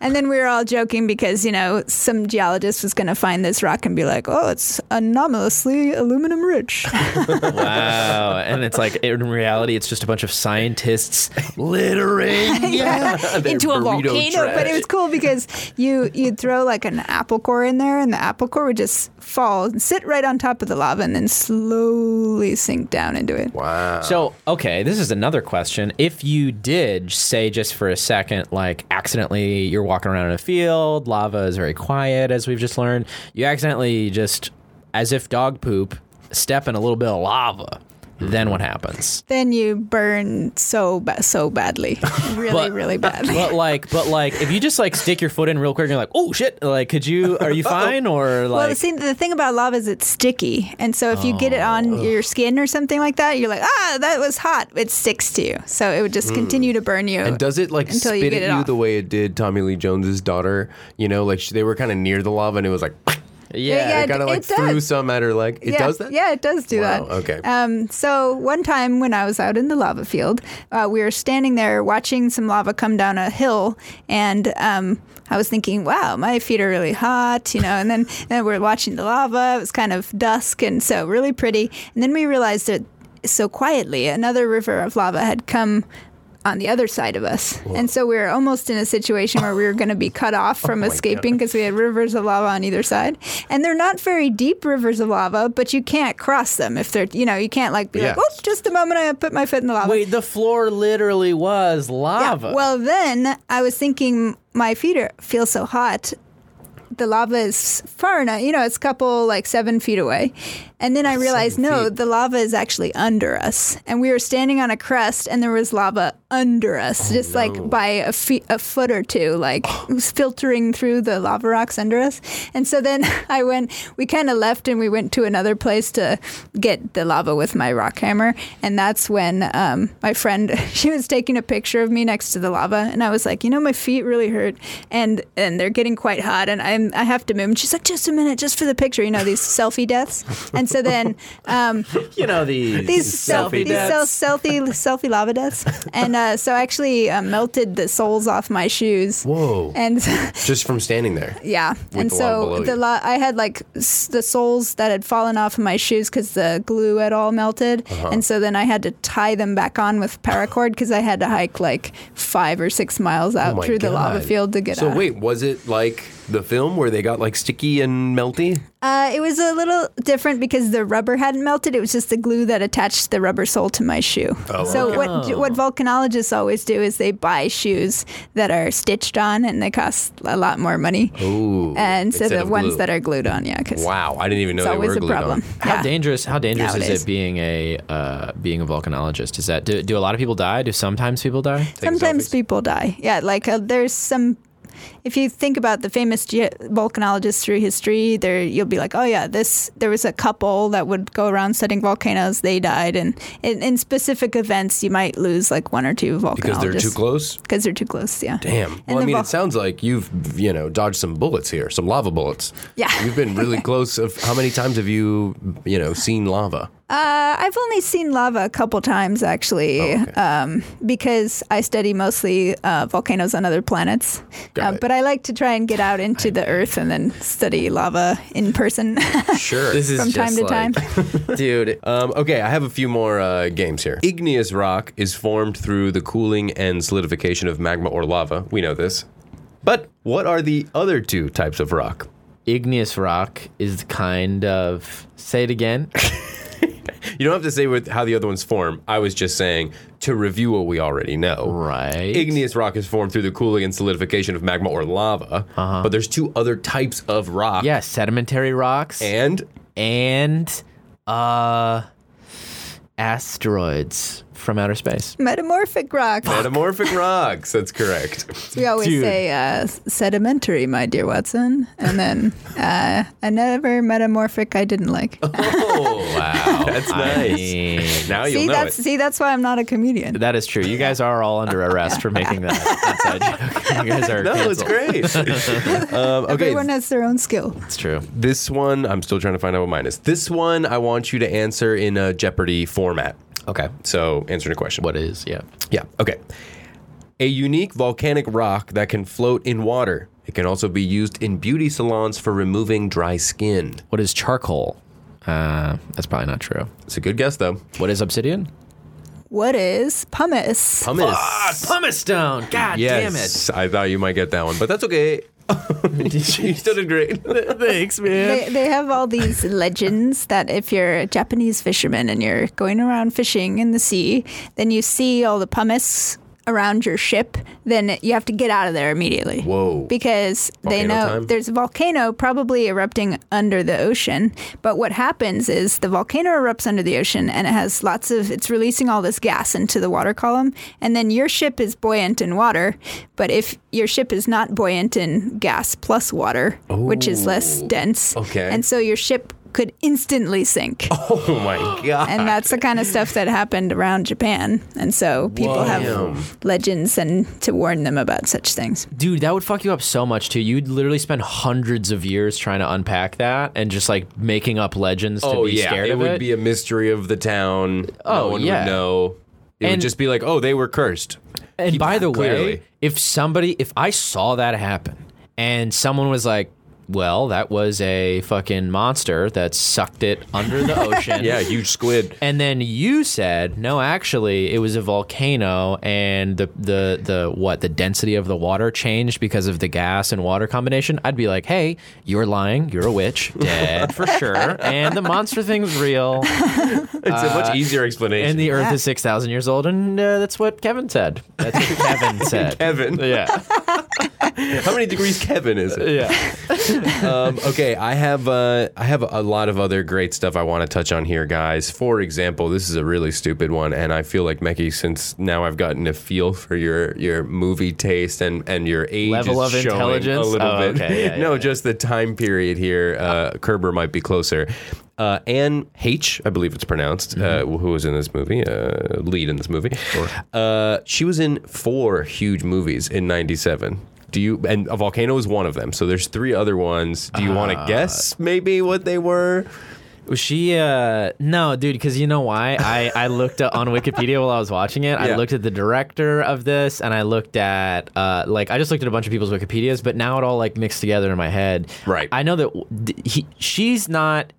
And then we were all joking because, you know, some geologist was going to find this rock and be like, oh, it's anomalously aluminum rich. Wow. And it's like, in reality, it's just a bunch of scientists littering yeah. into a volcano. Trash. But it was cool because you, you'd throw like an apple core in there and the apple core would just fall and sit right on top of the lava and then slowly sink down into it. Wow. So, okay, this is another question. If you did, say just for a second, like accidentally you're walking around in a field, lava is very quiet, as we've just learned, you accidentally just as if dog poop, step in a little bit of lava. Then what happens? Then you burn so ba- so badly, really, but, really badly. But like, but like, if you just like stick your foot in real quick, and you're like, oh shit! Like, could you? Are you fine? Or like, well, see, the thing about lava is it's sticky, and so if oh, you get it on ugh. your skin or something like that, you're like, ah, that was hot. It sticks to you, so it would just mm. continue to burn you. And does it like until spit you get at it you off. the way it did Tommy Lee Jones's daughter? You know, like they were kind of near the lava, and it was like. Yeah, yeah, it kind of like threw some at her leg. It yeah, does that? Yeah, it does do wow, that. Okay. Um, so one time when I was out in the lava field, uh, we were standing there watching some lava come down a hill, and um, I was thinking, wow, my feet are really hot, you know, and then, and then we were watching the lava. It was kind of dusk, and so really pretty. And then we realized that so quietly another river of lava had come on the other side of us. Whoa. And so we were almost in a situation where we were going to be cut off from oh escaping because we had rivers of lava on either side. And they're not very deep rivers of lava, but you can't cross them if they're, you know, you can't like be yeah. like, oh, just the moment I put my foot in the lava. Wait, the floor literally was lava. Yeah. Well, then I was thinking my feet are, feel so hot. The lava is far enough, you know, it's a couple, like seven feet away. And then I realized, no, the lava is actually under us. And we were standing on a crest and there was lava under us, oh, just no. like by a, fe- a foot or two, like it was filtering through the lava rocks under us. And so then I went, we kind of left and we went to another place to get the lava with my rock hammer. And that's when um, my friend, she was taking a picture of me next to the lava. And I was like, you know, my feet really hurt and, and they're getting quite hot and I'm I'm, I have to move. And she's like, just a minute, just for the picture. You know, these selfie deaths. And so then... Um, you know, these, these selfie these deaths. Self, selfie, selfie lava deaths. And uh, so I actually uh, melted the soles off my shoes. Whoa. And just from standing there. Yeah. And the so the lo- I had like s- the soles that had fallen off of my shoes because the glue had all melted. Uh-huh. And so then I had to tie them back on with paracord because I had to hike like five or six miles out oh through God. the lava field to get out. So wait, was it like the film where they got like sticky and melty? Uh, it was a little different because the rubber hadn't melted. It was just the glue that attached the rubber sole to my shoe. Oh, so okay. what what volcanologists always do is they buy shoes that are stitched on and they cost a lot more money. Ooh. And so the ones that are glued on, yeah. Wow, I didn't even know they were glued on. It's always a problem. How yeah. dangerous? How dangerous Nowadays. is it being a uh, being a volcanologist? Is that do, do a lot of people die? Do sometimes people die? Take sometimes selfies. people die. Yeah, like uh, there's some. If you think about the famous ge- volcanologists through history, there you'll be like, oh yeah, this there was a couple that would go around studying volcanoes. They died, and in, in specific events, you might lose like one or two volcanologists because they're too close. Because they're too close, yeah. Damn. And well, I mean, vol- it sounds like you've you know dodged some bullets here, some lava bullets. Yeah. You've been really close. Of how many times have you you know seen lava? Uh, I've only seen lava a couple times actually, oh, okay. um, because I study mostly uh, volcanoes on other planets. Got uh, it. But I like to try and get out into the Earth and then study lava in person. Sure, this is from time to like, time, dude. Um, okay, I have a few more uh, games here. Igneous rock is formed through the cooling and solidification of magma or lava. We know this, but what are the other two types of rock? Igneous rock is kind of say it again. You don't have to say with how the other ones form. I was just saying to review what we already know. Right. Igneous rock is formed through the cooling and solidification of magma or lava. Uh-huh. But there's two other types of rock. Yeah, sedimentary rocks. And? And uh, asteroids from outer space. Metamorphic rocks. Metamorphic rocks. That's correct. We always Dude. say uh, sedimentary, my dear Watson. And then uh, another metamorphic I didn't like. Oh, wow. That's nice. I mean, now you'll see, know that's, it. See, that's why I'm not a comedian. That is true. You guys are all under arrest for making that inside joke. You guys are No, canceled. It's great. um, okay. Everyone has their own skill. It's true. This one, I'm still trying to find out what mine is. This one, I want you to answer in a Jeopardy format. Okay, so answering a question. What is, yeah. Yeah, okay. A unique volcanic rock that can float in water. It can also be used in beauty salons for removing dry skin. What is charcoal? Uh, that's probably not true. It's a good guess, though. What is obsidian? What is pumice? Pumice. Oh, pumice stone. God yes, damn it. I thought you might get that one, but that's okay. You still did great. Thanks, man. They, they have all these legends that if you're a Japanese fisherman and you're going around fishing in the sea, then you see all the pumice around your ship, then you have to get out of there immediately. Whoa. Because volcano they know time. There's a volcano probably erupting under the ocean. But what happens is the volcano erupts under the ocean and it has lots of, it's releasing all this gas into the water column. And then your ship is buoyant in water. But if your ship is not buoyant in gas plus water, oh. which is less dense. Okay. And so your ship could instantly sink. Oh my God. And that's the kind of stuff that happened around Japan. And so people Whoa. have legends and to warn them about such things. Dude, that would fuck you up so much too. You'd literally spend hundreds of years trying to unpack that and just like making up legends to oh, be yeah. scared it of it. It would be a mystery of the town. Oh, no one yeah. would know. It and, would just be like, oh, they were cursed. And Keep by the clearly. way, if somebody, if I saw that happen and someone was like, well, that was a fucking monster that sucked it under the ocean. Yeah, huge squid. And then you said, no, actually, it was a volcano, and the, the, the what, the density of the water changed because of the gas and water combination. I'd be like, hey, you're lying. You're a witch. Dead for sure. And the monster thing's real. It's uh, a much easier explanation. And the Earth yeah. is six thousand years old, and uh, that's what Kevin said. That's what Kevin said. Kevin. Yeah. How many degrees Kevin is it? Yeah. um, okay, I have uh, I have a lot of other great stuff I want to touch on here, guys. For example, this is a really stupid one, and I feel like, Mekki, since now I've gotten a feel for your, your movie taste and, and your age level is of showing intelligence a little oh, bit. Okay. Yeah, no, yeah, just yeah. the time period here. Uh, Kerber might be closer. Uh, Anne Heche, I believe it's pronounced, mm-hmm. uh, who was in this movie, uh, lead in this movie. Sure. Uh, she was in four huge movies in ninety-seven. Do you? And a volcano is one of them. So there's three other ones. Do you uh, want to guess maybe what they were? Was she? Uh, no, dude, because you know why? I, I looked at, on Wikipedia while I was watching it. Yeah. I looked at the director of this, and I looked at, uh, like, I just looked at a bunch of people's Wikipedias, but now it all, like, mixed together in my head. Right. I know that he, she's not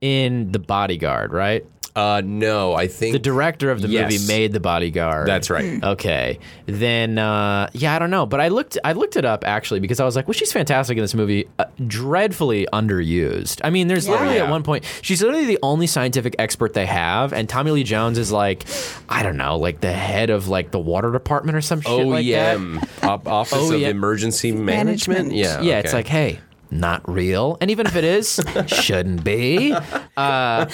in The Bodyguard, right? Uh, no, I think... The director of the yes. movie made The Bodyguard. That's right. Okay. Then, uh, yeah, I don't know. But I looked I looked it up, actually, because I was like, well, she's fantastic in this movie. Uh, dreadfully underused. I mean, there's yeah. literally at one point... She's literally the only scientific expert they have, and Tommy Lee Jones is like, I don't know, like the head of like the water department or some shit O E M, like that. O E M. Office O E M. Of Emergency Management. Management. Yeah, yeah okay. It's like, hey... Not real, and even if it is, shouldn't be. Uh,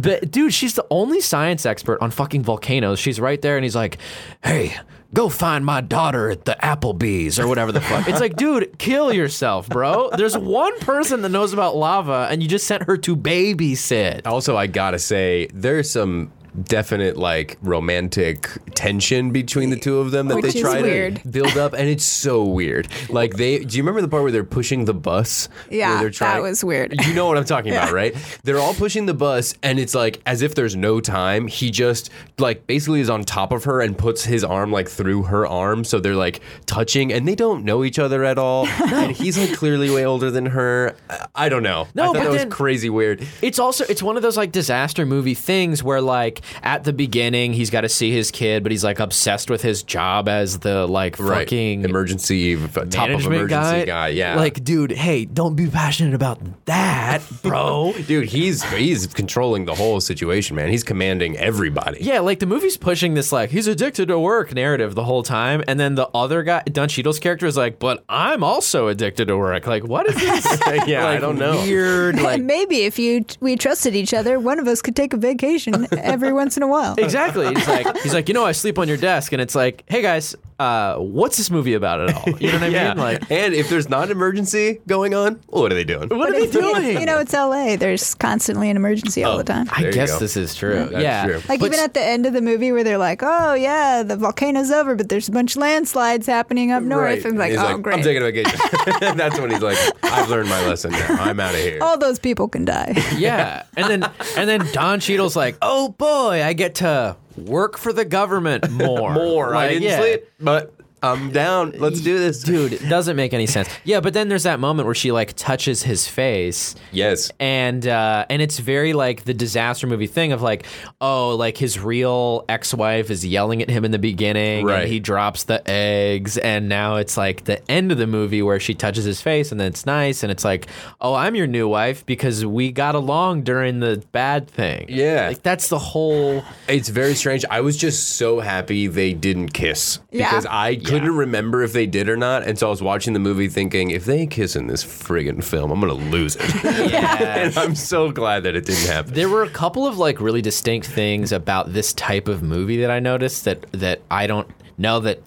but dude, she's the only science expert on fucking volcanoes. She's right there, and he's like, "Hey, go find my daughter at the Applebee's or whatever the fuck." It's like, dude, kill yourself, bro. There's one person that knows about lava, and you just sent her to babysit. Also, I gotta say, there's some definite like romantic tension between the two of them that Which they try to build up, and it's so weird. Like they, do you remember the part where they're pushing the bus? Yeah, where trying, that was weird. You know what I'm talking yeah. about, right? They're all pushing the bus, and it's like as if there's no time. He just like basically is on top of her and puts his arm like through her arm, so they're like touching, and they don't know each other at all. And he's like clearly way older than her. I don't know. No, I thought but that was crazy weird. It's also it's one of those like disaster movie things where like. At the beginning, he's got to see his kid, but he's like obsessed with his job as the like right. fucking emergency top of emergency guy. guy. Yeah, like dude, hey, don't be passionate about that, bro. Dude, he's he's controlling the whole situation, man. He's commanding everybody. Yeah, like the movie's pushing this like he's addicted to work narrative the whole time, and then the other guy, Don Cheadle's character, is like, but I'm also addicted to work. Like, what is this? yeah, like, I don't know. Weird. Like maybe if you we trusted each other, one of us could take a vacation every. Once in a while. Exactly. He's like, he's like, you know, I sleep on your desk, and it's like, hey guys, uh, what's this movie about at all? You know what I yeah. mean? Like, and if there's not an emergency going on, what are they doing? What but are they doing? You know, it's L A. There's constantly an emergency oh, all the time. I guess this is true. Yeah. yeah. True. Like but even at the end of the movie where they're like, oh yeah, the volcano's over, but there's a bunch of landslides happening up north. Right. And like, he's oh like, great. I'm taking a vacation. That's when he's like, I've learned my lesson now. I'm out of here. All those people can die. Yeah. And then and then Don Cheadle's like, oh boy. I get to work for the government more. more. Like, I didn't yeah. sleep, but I'm down. Let's do this. Dude, it doesn't make any sense. Yeah, but then there's that moment where she, like, touches his face. Yes. And uh, and it's very, like, the disaster movie thing of, like, oh, like, his real ex-wife is yelling at him in the beginning. Right. And he drops the eggs. And now it's, like, the end of the movie where she touches his face. And then it's nice. And it's like, oh, I'm your new wife because we got along during the bad thing. Yeah. Like, that's the whole... It's very strange. I was just so happy they didn't kiss. Because yeah. I... I couldn't remember if they did or not, and so I was watching the movie thinking, if they kiss in this friggin' film, I'm gonna lose it. Yes. And I'm so glad that it didn't happen. There were a couple of like really distinct things about this type of movie that I noticed that that I don't know that.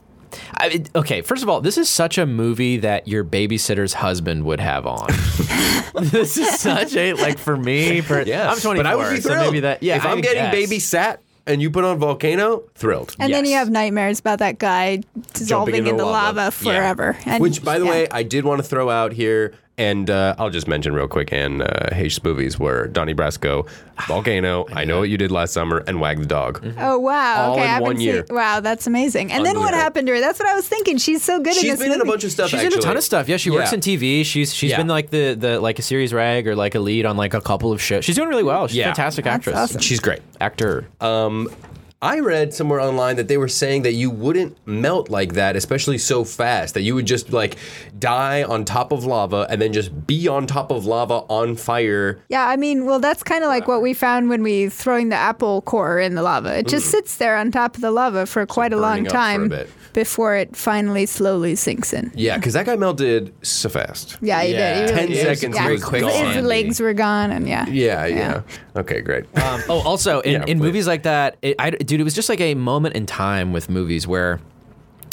I, okay, first of all, this is such a movie that your babysitter's husband would have on. This is such a like for me. For, yes. I'm twenty-four, but I would be thrilled. So maybe that. Yeah, if I'm I getting guess. babysat. And you put on Volcano, thrilled. And yes. then you have nightmares about that guy dissolving in the lava, lava forever. Yeah. And Which, by the yeah. way, I did want to throw out here, and uh, I'll just mention real quick, Anne uh, Heche's movies were Donnie Brasco, Volcano, I, I Know What You Did Last Summer, and Wag the Dog. Mm-hmm. Oh, wow. All okay, in I one year. Seen, wow, that's amazing. And then what happened to her? That's what I was thinking. She's so good she's in this movie. She's been in a bunch of stuff, She's actually. in a ton of stuff. Yeah, she yeah. works in T V. She's She's yeah. been like the, the like a series rag or like a lead on like a couple of shows. She's doing really well. She's yeah. a fantastic that's actress. Awesome. She's great. Actor. Um, Um, I read somewhere online that they were saying that you wouldn't melt like that, especially so fast, that you would just like die on top of lava and then just be on top of lava on fire. Yeah, I mean, well, that's kind of like what we found when we throwing the apple core in the lava. It just mm. sits there on top of the lava for quite so a long time a before it finally slowly sinks in. Yeah, because that guy melted so fast. Yeah, he yeah. did. He really Ten did. seconds yeah. was quick. His legs were gone, and yeah. Yeah, yeah. yeah. Okay, great. Um, oh, also, in, yeah, in movies like that, it, I, dude, it was just like a moment in time with movies where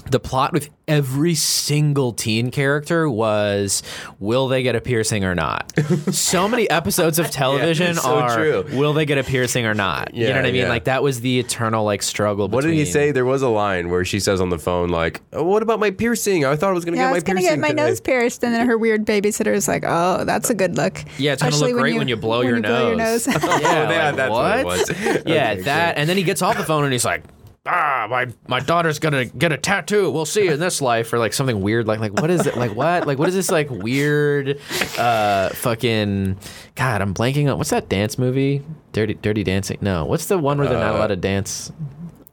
the plot with every single teen character was, will they get a piercing or not? So many episodes of television yeah, so are, true. Will they get a piercing or not? Yeah, you know what I mean? Yeah. Like, that was the eternal, like, struggle between... What did he say? There was a line where she says on the phone, like, oh, what about my piercing? I thought I was going to yeah, get my piercing I was going to get my today. Nose pierced. And then her weird babysitter is like, oh, that's a good look. Yeah, it's going to look great when you, when you blow when your you nose. Blow your nose. yeah, oh, yeah like, that's what, what it was. yeah, okay, that. Sure. And then he gets off the phone and he's like, ah, my, my daughter's gonna get a tattoo. We'll see in this life, or like something weird, like like what is it? Like what? Like what is this? Like weird, uh, fucking God. I'm blanking on what's that dance movie? Dirty Dirty Dancing. No, what's the one where they're not allowed to dance?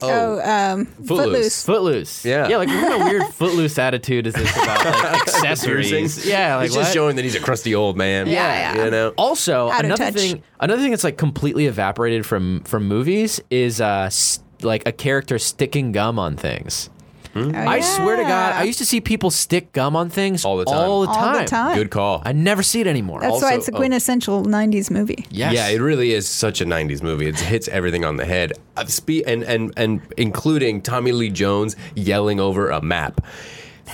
Oh, oh um, Footloose. Footloose. Footloose. Yeah. Yeah, like what kind of weird Footloose attitude is this about like accessories? Yeah, like he's just what? showing that he's a crusty old man. Yeah, yeah. You know. Also, Out another thing another thing that's like completely evaporated from from movies is uh like a character sticking gum on things. Mm-hmm. Oh, I yeah. swear to God, I used to see people stick gum on things all the time. All the time. All the time. Good call. I never see it anymore. That's also, why it's a quintessential oh. nineties movie. Yes. Yeah, it really is such a nineties movie. It hits everything on the head, spe- and, and, and including Tommy Lee Jones yelling over a map.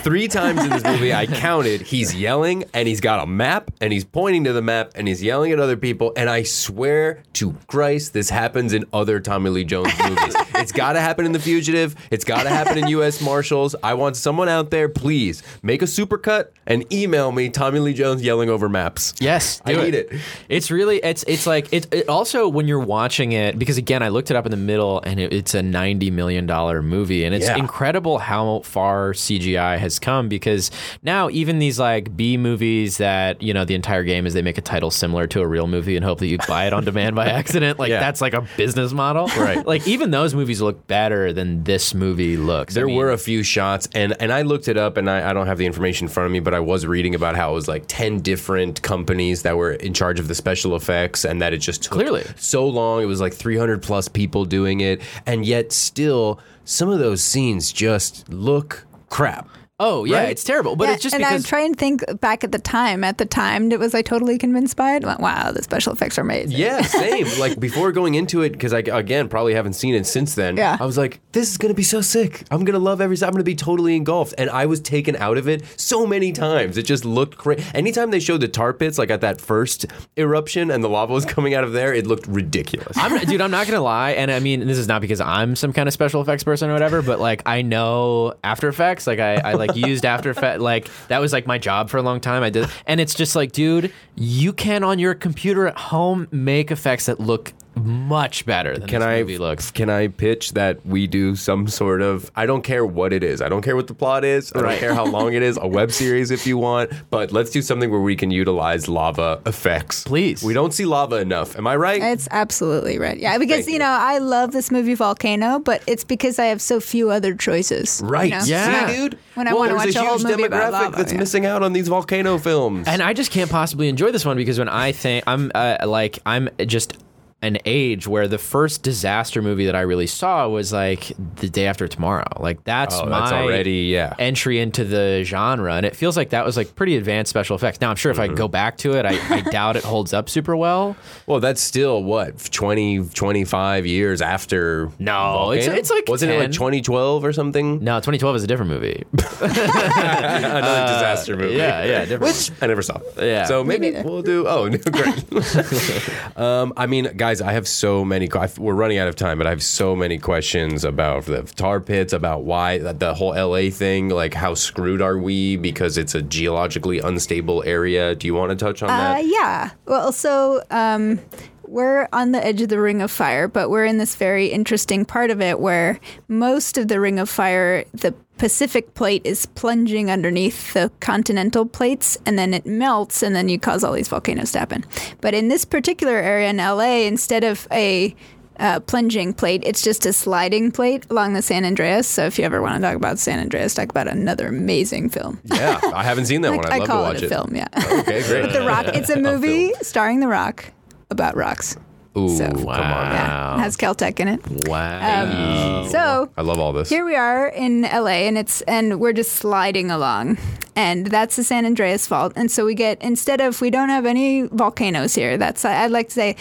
Three times in this movie, I counted, he's yelling, and he's got a map, and he's pointing to the map, and he's yelling at other people, and I swear to Christ, this happens in other Tommy Lee Jones movies. It's got to happen in The Fugitive. It's got to happen in U S Marshals. I want someone out there, please, make a supercut and email me Tommy Lee Jones yelling over maps. Yes, do I it. need it. It's really, it's it's like, it, it also, when you're watching it, because again, I looked it up in the middle, and it, it's a ninety million dollars movie, and it's yeah. incredible how far C G I has come, because now even these like B movies that, you know, the entire game is they make a title similar to a real movie and hope that you buy it on demand by accident. Like yeah. that's like a business model. Right. Like even those movies look better than this movie looks. There I mean, were a few shots and, and I looked it up and I, I don't have the information in front of me, but I was reading about how it was like ten different companies that were in charge of the special effects and that it just took clearly so long. It was like three hundred plus people doing it. And yet still some of those scenes just look crap. Oh, yeah, right? It's terrible. But yeah, it's just and because... And I'm trying to think back at the time. At the time, was I totally convinced by it? I went, wow, the special effects are amazing. Yeah, same. Like, before going into it, because I, again, probably haven't seen it since then, yeah. I was like, this is going to be so sick. I'm going to love every... I'm going to be totally engulfed. And I was taken out of it so many times. It just looked crazy. Anytime they showed the tar pits, like at that first eruption, and the lava was coming out of there, it looked ridiculous. I'm, dude, I'm not going to lie. And I mean, this is not because I'm some kind of special effects person or whatever, but, like, I know After Effects. Like, I, I like... used After Effects, like that was like my job for a long time. I did, and it's just like, dude, you can on your computer at home make effects that look much better than can this I, movie looks. Can I pitch that we do some sort of, I don't care what it is, I don't care what the plot is, I don't right. care how long it is, a web series if you want, but let's do something where we can utilize lava effects. Please. We don't see lava enough. Am I right? It's absolutely right. Yeah, because, you, you know, I love this movie Volcano, but it's because I have so few other choices. Right. You know? Yeah. See, dude? When well, I want to watch a, a whole movie about lava. That's yeah. missing out on these volcano films. And I just can't possibly enjoy this one because when I think, I'm uh, like, I'm just... an age where the first disaster movie that I really saw was like The Day After Tomorrow. Like that's oh, my that's already, yeah. entry into the genre. And it feels like that was like pretty advanced special effects. Now I'm sure if mm-hmm. I go back to it, I, I doubt it holds up super well. Well, that's still what, twenty, twenty-five years after No, it's, it's like Wasn't ten. It like twenty twelve or something? No, twenty twelve is a different movie. Another uh, disaster movie. Yeah, yeah. Different Which movie. I never saw. Yeah. So maybe we'll do, oh, no, great. um, I mean, guys, I have so many, we're running out of time, but I have so many questions about the tar pits, about why, the whole L A thing, like how screwed are we because it's a geologically unstable area. Do you want to touch on uh, that? Yeah. Well, so um, we're on the edge of the Ring of Fire, but we're in this very interesting part of it where most of the Ring of Fire, the Pacific plate is plunging underneath the continental plates, and then it melts, and then you cause all these volcanoes to happen. But in this particular area in L A, instead of a uh, plunging plate, it's just a sliding plate along the San Andreas. So if you ever want to talk about San Andreas, talk about another amazing film. Yeah, I haven't seen that like, one. I'd love I call to watch it. A it. Film, yeah. Okay, great. But The Rock. It's a movie starring The Rock about rocks. Ooh, so, wow. Come on. Yeah, it has Caltech in it. Wow. Um, so I love all this. Here we are in L A, and it's and we're just sliding along. And that's the San Andreas Fault. And so we get, instead of, we don't have any volcanoes here. That's, I'd like to say,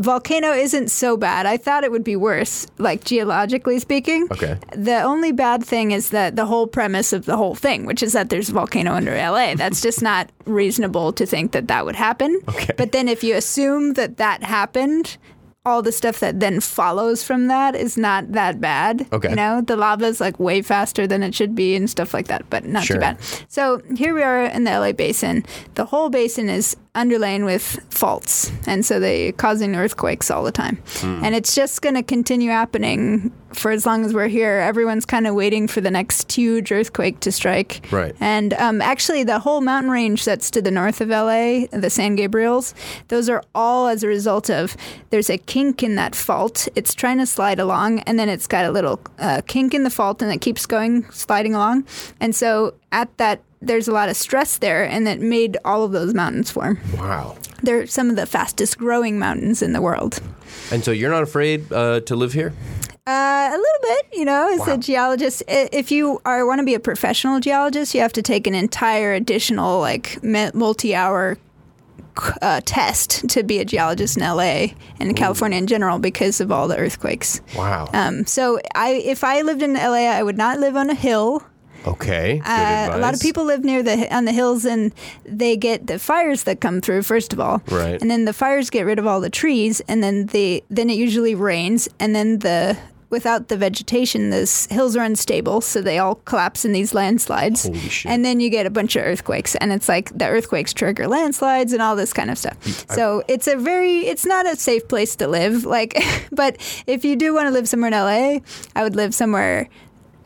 Volcano isn't so bad. I thought it would be worse, like geologically speaking. Okay. The only bad thing is that the whole premise of the whole thing, which is that there's a volcano under L A, that's just not reasonable to think that that would happen. Okay. But then if you assume that that happened, all the stuff that then follows from that is not that bad. Okay. You know, the lava is like way faster than it should be and stuff like that, but not sure. too bad. So here we are in the L A basin. The whole basin is underlain with faults, and so they're causing earthquakes all the time. Mm. And it's just going to continue happening for as long as we're here. Everyone's kind of waiting for the next huge earthquake to strike. Right. And um, actually, the whole mountain range that's to the north of L A, the San Gabriels, those are all as a result of there's a kink in that fault. It's trying to slide along, and then it's got a little uh, kink in the fault, and it keeps going, sliding along. And so at that, there's a lot of stress there, and that made all of those mountains form. Wow. They're some of the fastest growing mountains in the world. And so you're not afraid uh, to live here? Uh, a little bit, you know, as wow. a geologist. If you are want to be a professional geologist, you have to take an entire additional, like, multi-hour uh, test to be a geologist in L A and Ooh. California in general because of all the earthquakes. Wow. Um, so I, if I lived in L A, I would not live on a hill. Okay. Uh, a lot of people live near the on the hills, and they get the fires that come through first of all, right? And then the fires get rid of all the trees, and then the then it usually rains, and then the without the vegetation, the hills are unstable, so they all collapse in these landslides. Holy shit. And then you get a bunch of earthquakes, and it's like the earthquakes trigger landslides and all this kind of stuff. I, so it's a very, it's not a safe place to live. Like, but if you do want to live somewhere in L A, I would live somewhere.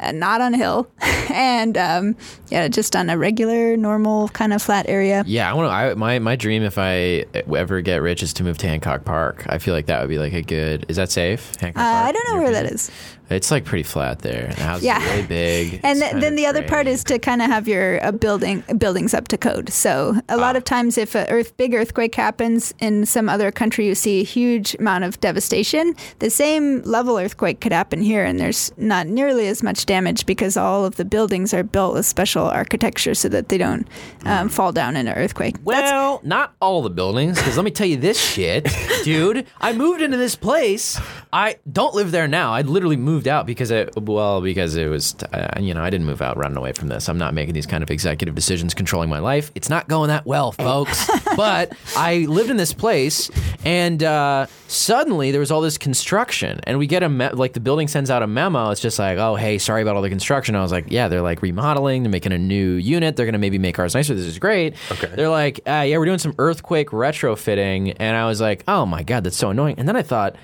Uh, not on a hill, and um, yeah, just on a regular, normal kind of flat area. Yeah, I want to. I, my my dream, if I ever get rich, is to move to Hancock Park. I feel like that would be like a good. Is that safe? Hancock uh, Park. I don't know where that is. It's like pretty flat there. The house yeah. is really big. And th- then the gray. Other part is to kind of have your uh, building buildings up to code. So a ah. lot of times if a earth big earthquake happens in some other country, you see a huge amount of devastation. The same level earthquake could happen here, and there's not nearly as much damage because all of the buildings are built with special architecture so that they don't um, mm. fall down in an earthquake. Well, That's- not all the buildings, because let me tell you this shit. Dude, I moved into this place. I don't live there now. I literally moved Moved out because it well because it was uh, you know I didn't move out running away from this. I'm not making these kind of executive decisions controlling my life. It's not going that well, folks. But I lived in this place, and uh, suddenly there was all this construction, and we get a me- like the building sends out a memo. It's just like, oh hey, sorry about all the construction. I was like, yeah, they're like remodeling, they're making a new unit, they're gonna maybe make ours nicer. This is great. Okay. They're like, uh, yeah, we're doing some earthquake retrofitting, and I was like, oh my god, that's so annoying. And then I thought,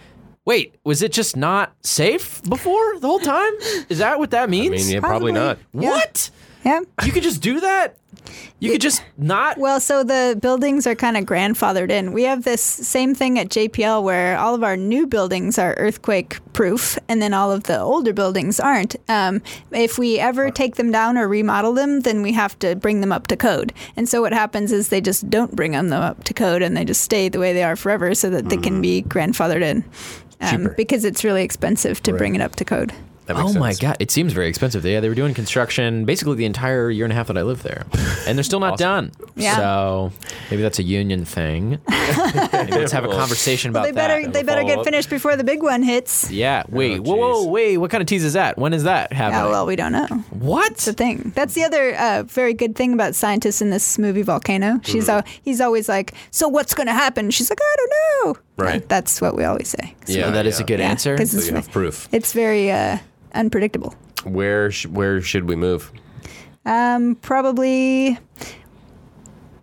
wait, was it just not safe before the whole time? Is that what that means? I mean, yeah, probably. probably not. Yeah. What? Yeah. You could just do that? You could just not? Well, so the buildings are kind of grandfathered in. We have this same thing at J P L where all of our new buildings are earthquake-proof, and then all of the older buildings aren't. Um, if we ever take them down or remodel them, then we have to bring them up to code. And so what happens is they just don't bring them up to code, and they just stay the way they are forever so that they mm. can be grandfathered in. Um, because it's really expensive to right. bring it up to code. Oh sense. My God. It seems very expensive. Yeah, they were doing construction basically the entire year and a half that I lived there. And they're still not awesome. Done. Yeah. So maybe that's a union thing. Maybe let's have a conversation well, about they better, that. They better get up. Finished before the big one hits. Yeah. Wait. Oh, whoa, whoa, wait. What kind of tease is that? When is that happening? Oh, well, we don't know. What? That's the thing. That's the other uh, very good thing about scientists in this movie, Volcano. She's mm. al- He's always like, so what's going to happen? She's like, I don't know. Right. And that's what we always say. So yeah, that yeah. is a good yeah, answer. Because so you have proof. It's very... Uh, unpredictable. Where sh- where should we move? Um, probably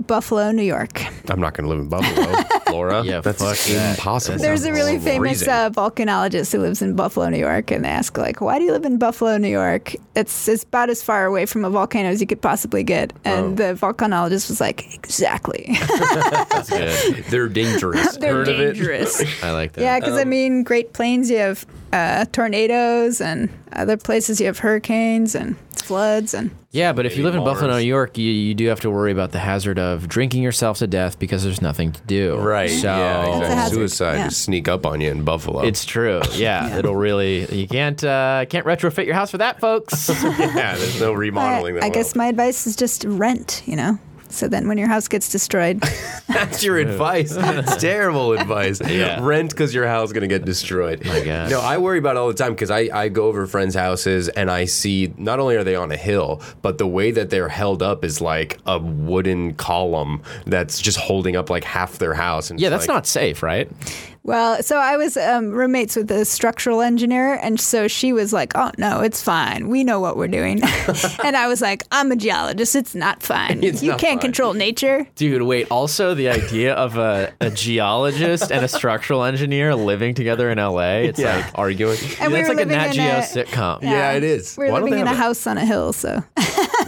Buffalo, New York. I'm not going to live in Buffalo, Laura. Yeah, that's fuck impossible. That. There's a really famous uh, volcanologist who lives in Buffalo, New York, and they ask, like, why do you live in Buffalo, New York? It's, it's about as far away from a volcano as you could possibly get. And oh. the volcanologist was like, exactly. That's good. They're dangerous. They're Heard dangerous. Of it? I like that. Yeah, because, um, I mean, Great Plains, you have uh, tornadoes, and other places you have hurricanes, and... floods and yeah, but if you live in Buffalo, New York, you, you do have to worry about the hazard of drinking yourself to death because there's nothing to do. Right. So yeah, exactly. Suicide yeah. sneak up on you in Buffalo. It's true. Yeah, yeah. It'll really you can't uh, can't retrofit your house for that, folks. Yeah, there's no remodeling. I, I guess my advice is just rent. You know. So then when your house gets destroyed. That's your advice. It's terrible advice. Yeah. Rent because your house is going to get destroyed. My God. No, I worry about it all the time because I, I go over friends' houses and I see not only are they on a hill, but the way that they're held up is like a wooden column that's just holding up like half their house. And yeah, that's like, not safe, right? Well, so I was um, roommates with a structural engineer, and so she was like, oh, no, it's fine. We know what we're doing. And I was like, I'm a geologist. It's not fine. It's you not can't fine. Control nature. Dude, wait. Also, the idea of a, a geologist and a structural engineer living together in L A, it's yeah. like arguing. And yeah, we that's like a Nat Geo a, sitcom. Yeah, yeah, it is. We're Why living in a house on a hill, so.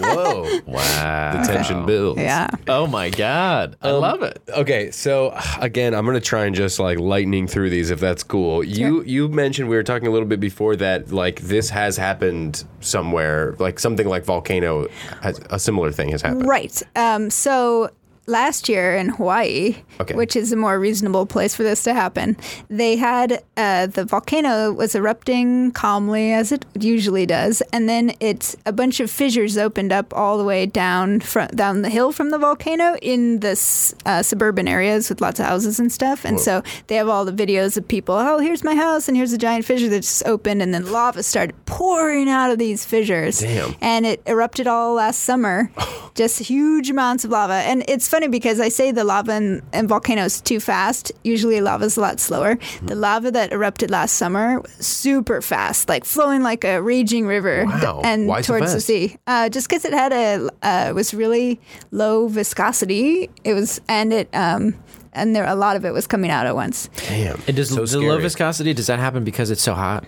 Whoa. Wow. The tension builds. Yeah. Oh, my God. I um, love it. Okay, so, again, I'm going to try and just, like, lighten through these, if that's cool. You you mentioned we were talking a little bit before that, like this has happened somewhere, like something like Volcano, has, a similar thing has happened, right? Um, so last year in Hawaii, okay. which is a more reasonable place for this to happen, they had uh, the volcano was erupting calmly as it usually does, and then it's a bunch of fissures opened up all the way down from down the hill from the volcano in the uh, suburban areas with lots of houses and stuff. And Whoa. So they have all the videos of people. Oh, here's my house, and here's a giant fissure that just opened, and then lava started pouring out of these fissures. Damn. And it erupted all last summer, just huge amounts of lava. And it's funny because I say the lava and, and volcanoes too fast. Usually lava's a lot slower. Mm-hmm. The lava that erupted last summer, super fast, like flowing like a raging river wow. th- and Why towards so the sea. Uh, just because it had a uh, was really low viscosity. It was and it um, and there a lot of it was coming out at once. Damn, and does so the low viscosity does that happen because it's so hot?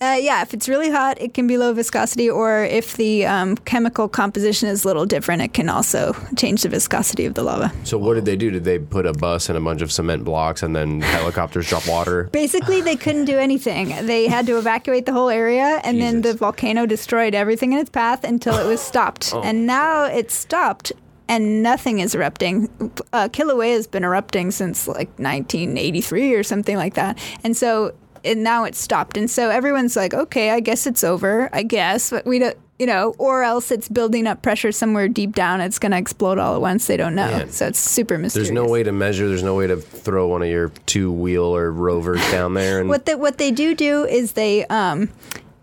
Uh, yeah, if it's really hot, it can be low viscosity, or if the um, chemical composition is a little different, it can also change the viscosity of the lava. So what did they do? Did they put a bus and a bunch of cement blocks and then helicopters drop water? Basically, they couldn't do anything. They had to evacuate the whole area, and Jesus. Then the volcano destroyed everything in its path until it was stopped. Oh. And now it's stopped. And nothing is erupting. Uh, Kilauea has been erupting since like nineteen eighty-three or something like that. And so and now it's stopped. And so everyone's like, okay, I guess it's over, I guess. But we don't, you know, or else it's building up pressure somewhere deep down. It's going to explode all at once. They don't know. Man. So it's super mysterious. There's no way to measure. There's no way to throw one of your two-wheel or rovers down there. And what, the, what they do do is they, um,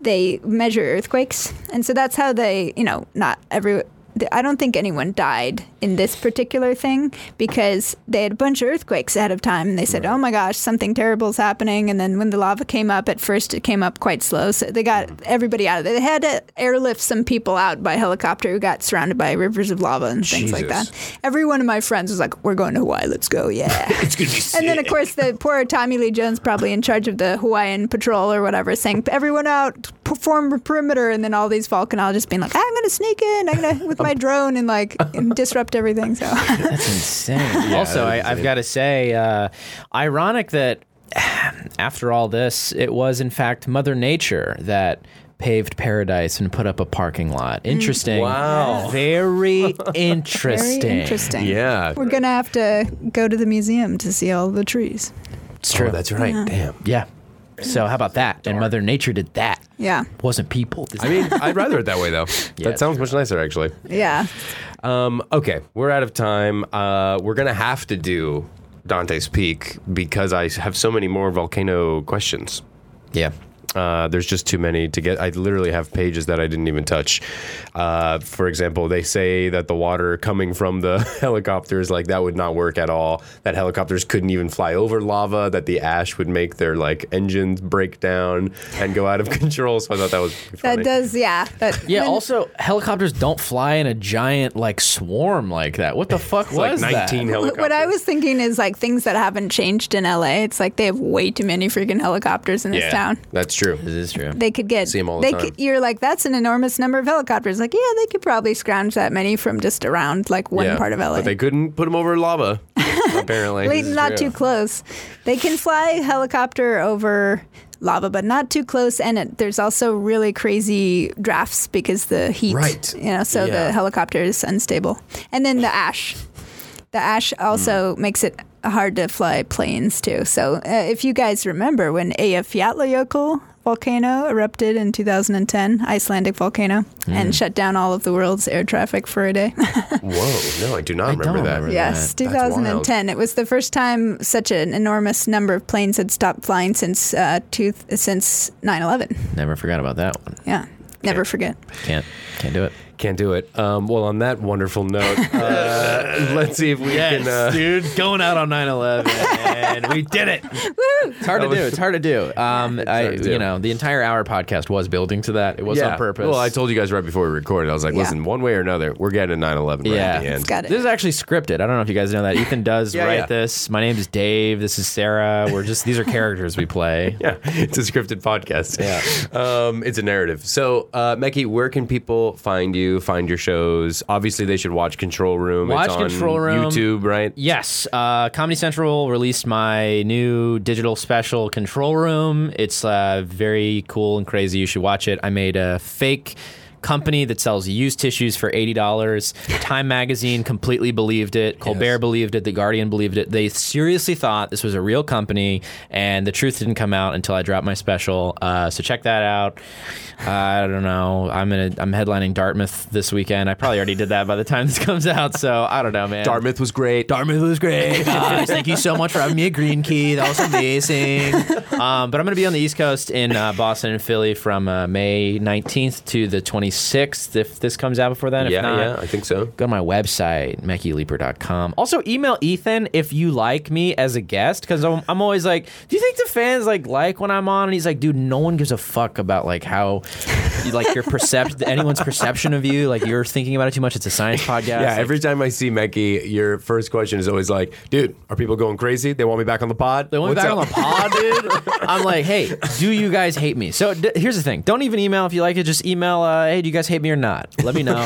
they measure earthquakes. And so that's how they, you know, not every... I don't think anyone died in this particular thing because they had a bunch of earthquakes ahead of time. And they said, right. oh, my gosh, something terrible is happening. And then when the lava came up, at first it came up quite slow. So they got mm. everybody out of there. They had to airlift some people out by helicopter who got surrounded by rivers of lava and things Jesus. Like that. Every one of my friends was like, we're going to Hawaii. Let's go. Yeah. It's going to be sick. And then, of course, the poor Tommy Lee Jones, probably in charge of the Hawaiian patrol or whatever, saying, everyone out, perform a perimeter. And then all these volcanologists being like, I'm going to sneak in. I'm going to with my drone and like and disrupt everything. So that's insane. Yeah, also, that I, I've got to say, uh, ironic that after all this, it was in fact Mother Nature that paved paradise and put up a parking lot. Interesting. Mm. Wow. Very interesting. Very interesting. Yeah. We're gonna have to go to the museum to see all the trees. It's true. Oh, that's right. Yeah. Damn. Yeah. So how about that? And Mother Nature did that. Yeah. Wasn't people. I mean, I'd rather it that way, though. Yeah, that sounds much nicer, actually. Yeah. Um, okay. We're out of time. Uh, we're going to have to do Dante's Peak because I have so many more volcano questions. Yeah. Uh, there's just too many to get. I literally have pages that I didn't even touch. Uh, for example, they say that the water coming from the helicopters, like that would not work at all. That helicopters couldn't even fly over lava, that the ash would make their like engines break down and go out of control. So I thought that was funny. That does, yeah. That, yeah, when, also, helicopters don't fly in a giant like swarm like that. What the fuck was like nineteen that? nineteen helicopters. What I was thinking is like things that haven't changed in L A. It's like they have way too many freaking helicopters in this yeah, town. That's true. True. This is true. They could get. See them all the they time. Could, you're like, that's an enormous number of helicopters. Like, yeah, they could probably scrounge that many from just around like one yeah, part of L A. But they couldn't put them over lava. Apparently, wait, not true. Too close. They can fly a helicopter over lava, but not too close. And it, there's also really crazy drafts because the heat. Right. You know, so yeah. the helicopter is unstable. And then the ash. The ash also mm. makes it hard to fly planes, too. So uh, if you guys remember when A F Yatlayokal volcano erupted in two thousand ten, Icelandic volcano, mm. and shut down all of the world's air traffic for a day. Whoa, no, I do not I remember that. Remember yes, that. two thousand ten. It was the first time such an enormous number of planes had stopped flying since uh, two th- since nine eleven. Never forgot about that one. Yeah, never can't, forget. Can't can't do it. Can't do it. Um, well, on that wonderful note, uh, let's see if we yes, can... Uh... dude, going out on nine eleven, and we did it! Woo! It's hard that to was... do. It's hard to do. Um, yeah, I, to do. You know, the entire hour podcast was building to that. It was yeah. on purpose. Well, I told you guys right before we recorded, I was like, yeah. listen, one way or another, we're getting a nine eleven right yeah. at the end. Got it. This is actually scripted. I don't know if you guys know that. Ethan does yeah, write yeah. this. My name is Dave. This is Sarah. We're just... These are characters we play. Yeah. It's a scripted podcast. Yeah. Um, it's a narrative. So, uh, Mekki, where can people find you? Find your shows. Obviously, they should watch Control Room. Watch it's on Control Room. YouTube, right? Yes. Uh, Comedy Central released my new digital special, Control Room. It's uh, very cool and crazy. You should watch it. I made a fake company that sells used tissues for eighty dollars. Time Magazine completely believed it. Colbert yes. believed it. The Guardian believed it. They seriously thought this was a real company, and the truth didn't come out until I dropped my special. Uh, so check that out. Uh, I don't know. I'm in a, I'm headlining Dartmouth this weekend. I probably already did that by the time this comes out, so I don't know, man. Dartmouth was great. Dartmouth was great. Uh, thank you so much for having me at Green Key. That was amazing. Um, but I'm going to be on the East Coast in uh, Boston and Philly from uh, May nineteenth to the twenty-sixth, if this comes out before then. If yeah, not, yeah, I think so. Go to my website, Mekki Leeper dot com. Also, email Ethan if you like me as a guest, because I'm, I'm always like, do you think the fans like like when I'm on? And he's like, dude, no one gives a fuck about like how, like your perception, anyone's perception of you. Like you're thinking about it too much. It's a science podcast. Yeah, like, every time I see Mekki, your first question is always like, dude, are people going crazy? They want me back on the pod? They want me back up? on the pod, dude? I'm like, hey, do you guys hate me? So d- here's the thing. Don't even email if you like it. Just email, uh, hey, do you guys hate me or not? Let me know.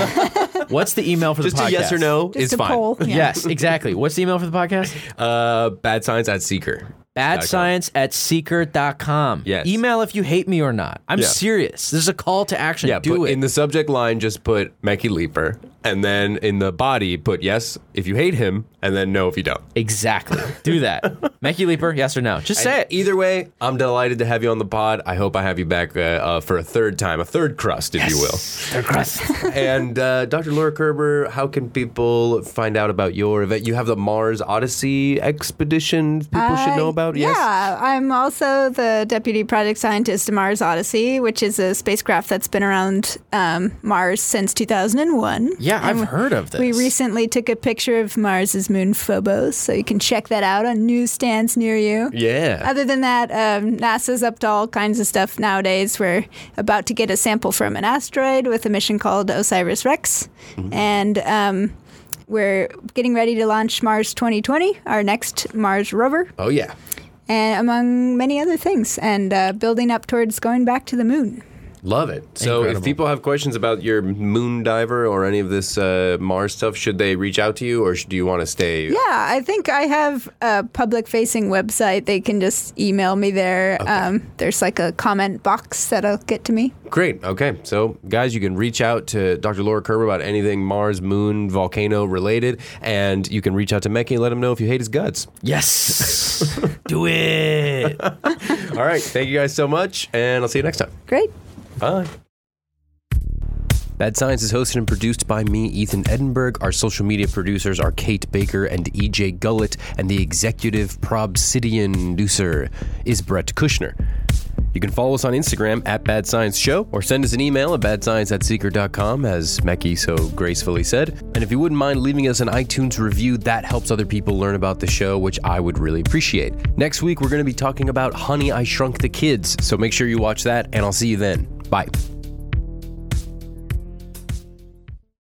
What's the email for just the podcast? Just a yes or no just is a fine. Poll, yeah. Yes, exactly. What's the email for the podcast? Uh, bad science at Seeker. Bad science at seeker dot com. Yes. Email if you hate me or not. I'm yeah. serious. This is a call to action. Yeah, do it. In the subject line, just put Mekki Leeper. And then in the body, put yes if you hate him, and then no if you don't. Exactly. Do that. Mekki Leeper, yes or no. Just say I, it. Either way, I'm delighted to have you on the pod. I hope I have you back uh, uh, for a third time, a third crust, if yes. you will. Third crust. And uh, Doctor Laura Kerber, how can people find out about your event? You have the Mars Odyssey expedition people uh, should know about? Yes. Yeah, I'm also the deputy project scientist at Mars Odyssey, which is a spacecraft that's been around um, Mars since two thousand one. Yeah, and I've heard of this. We recently took a picture of Mars's moon Phobos, so you can check that out on newsstands near you. Yeah. Other than that, um, NASA's up to all kinds of stuff nowadays. We're about to get a sample from an asteroid with a mission called OSIRIS-REx, mm-hmm. and... Um, we're getting ready to launch Mars twenty twenty, our next Mars rover. Oh, yeah. And among many other things, and uh, building up towards going back to the moon. Love it. So Incredible. If people have questions about your moon diver or any of this uh, Mars stuff, should they reach out to you or should, do you want to stay? Yeah, I think I have a public-facing website. They can just email me there. Okay. Um, there's like a comment box that'll get to me. Great. Okay. So, guys, you can reach out to Doctor Laura Kerber about anything Mars, moon, volcano related, and you can reach out to Mekki and let him know if you hate his guts. Yes. Do it. All right. Thank you guys so much, and I'll see you next time. Great. Bye. Bad Science is hosted and produced by me, Ethan Edinburgh. Our social media producers are Kate Baker and E J Gullett, and the executive probsidian producer is Brett Kushner. You can follow us on Instagram at Bad Science Show, or send us an email at bad science at seeker dot com, as Mekki so gracefully said. And if you wouldn't mind leaving us an iTunes review, that helps other people learn about the show, which I would really appreciate. Next week, we're going to be talking about Honey, I Shrunk the Kids, so make sure you watch that, and I'll see you then. Bye.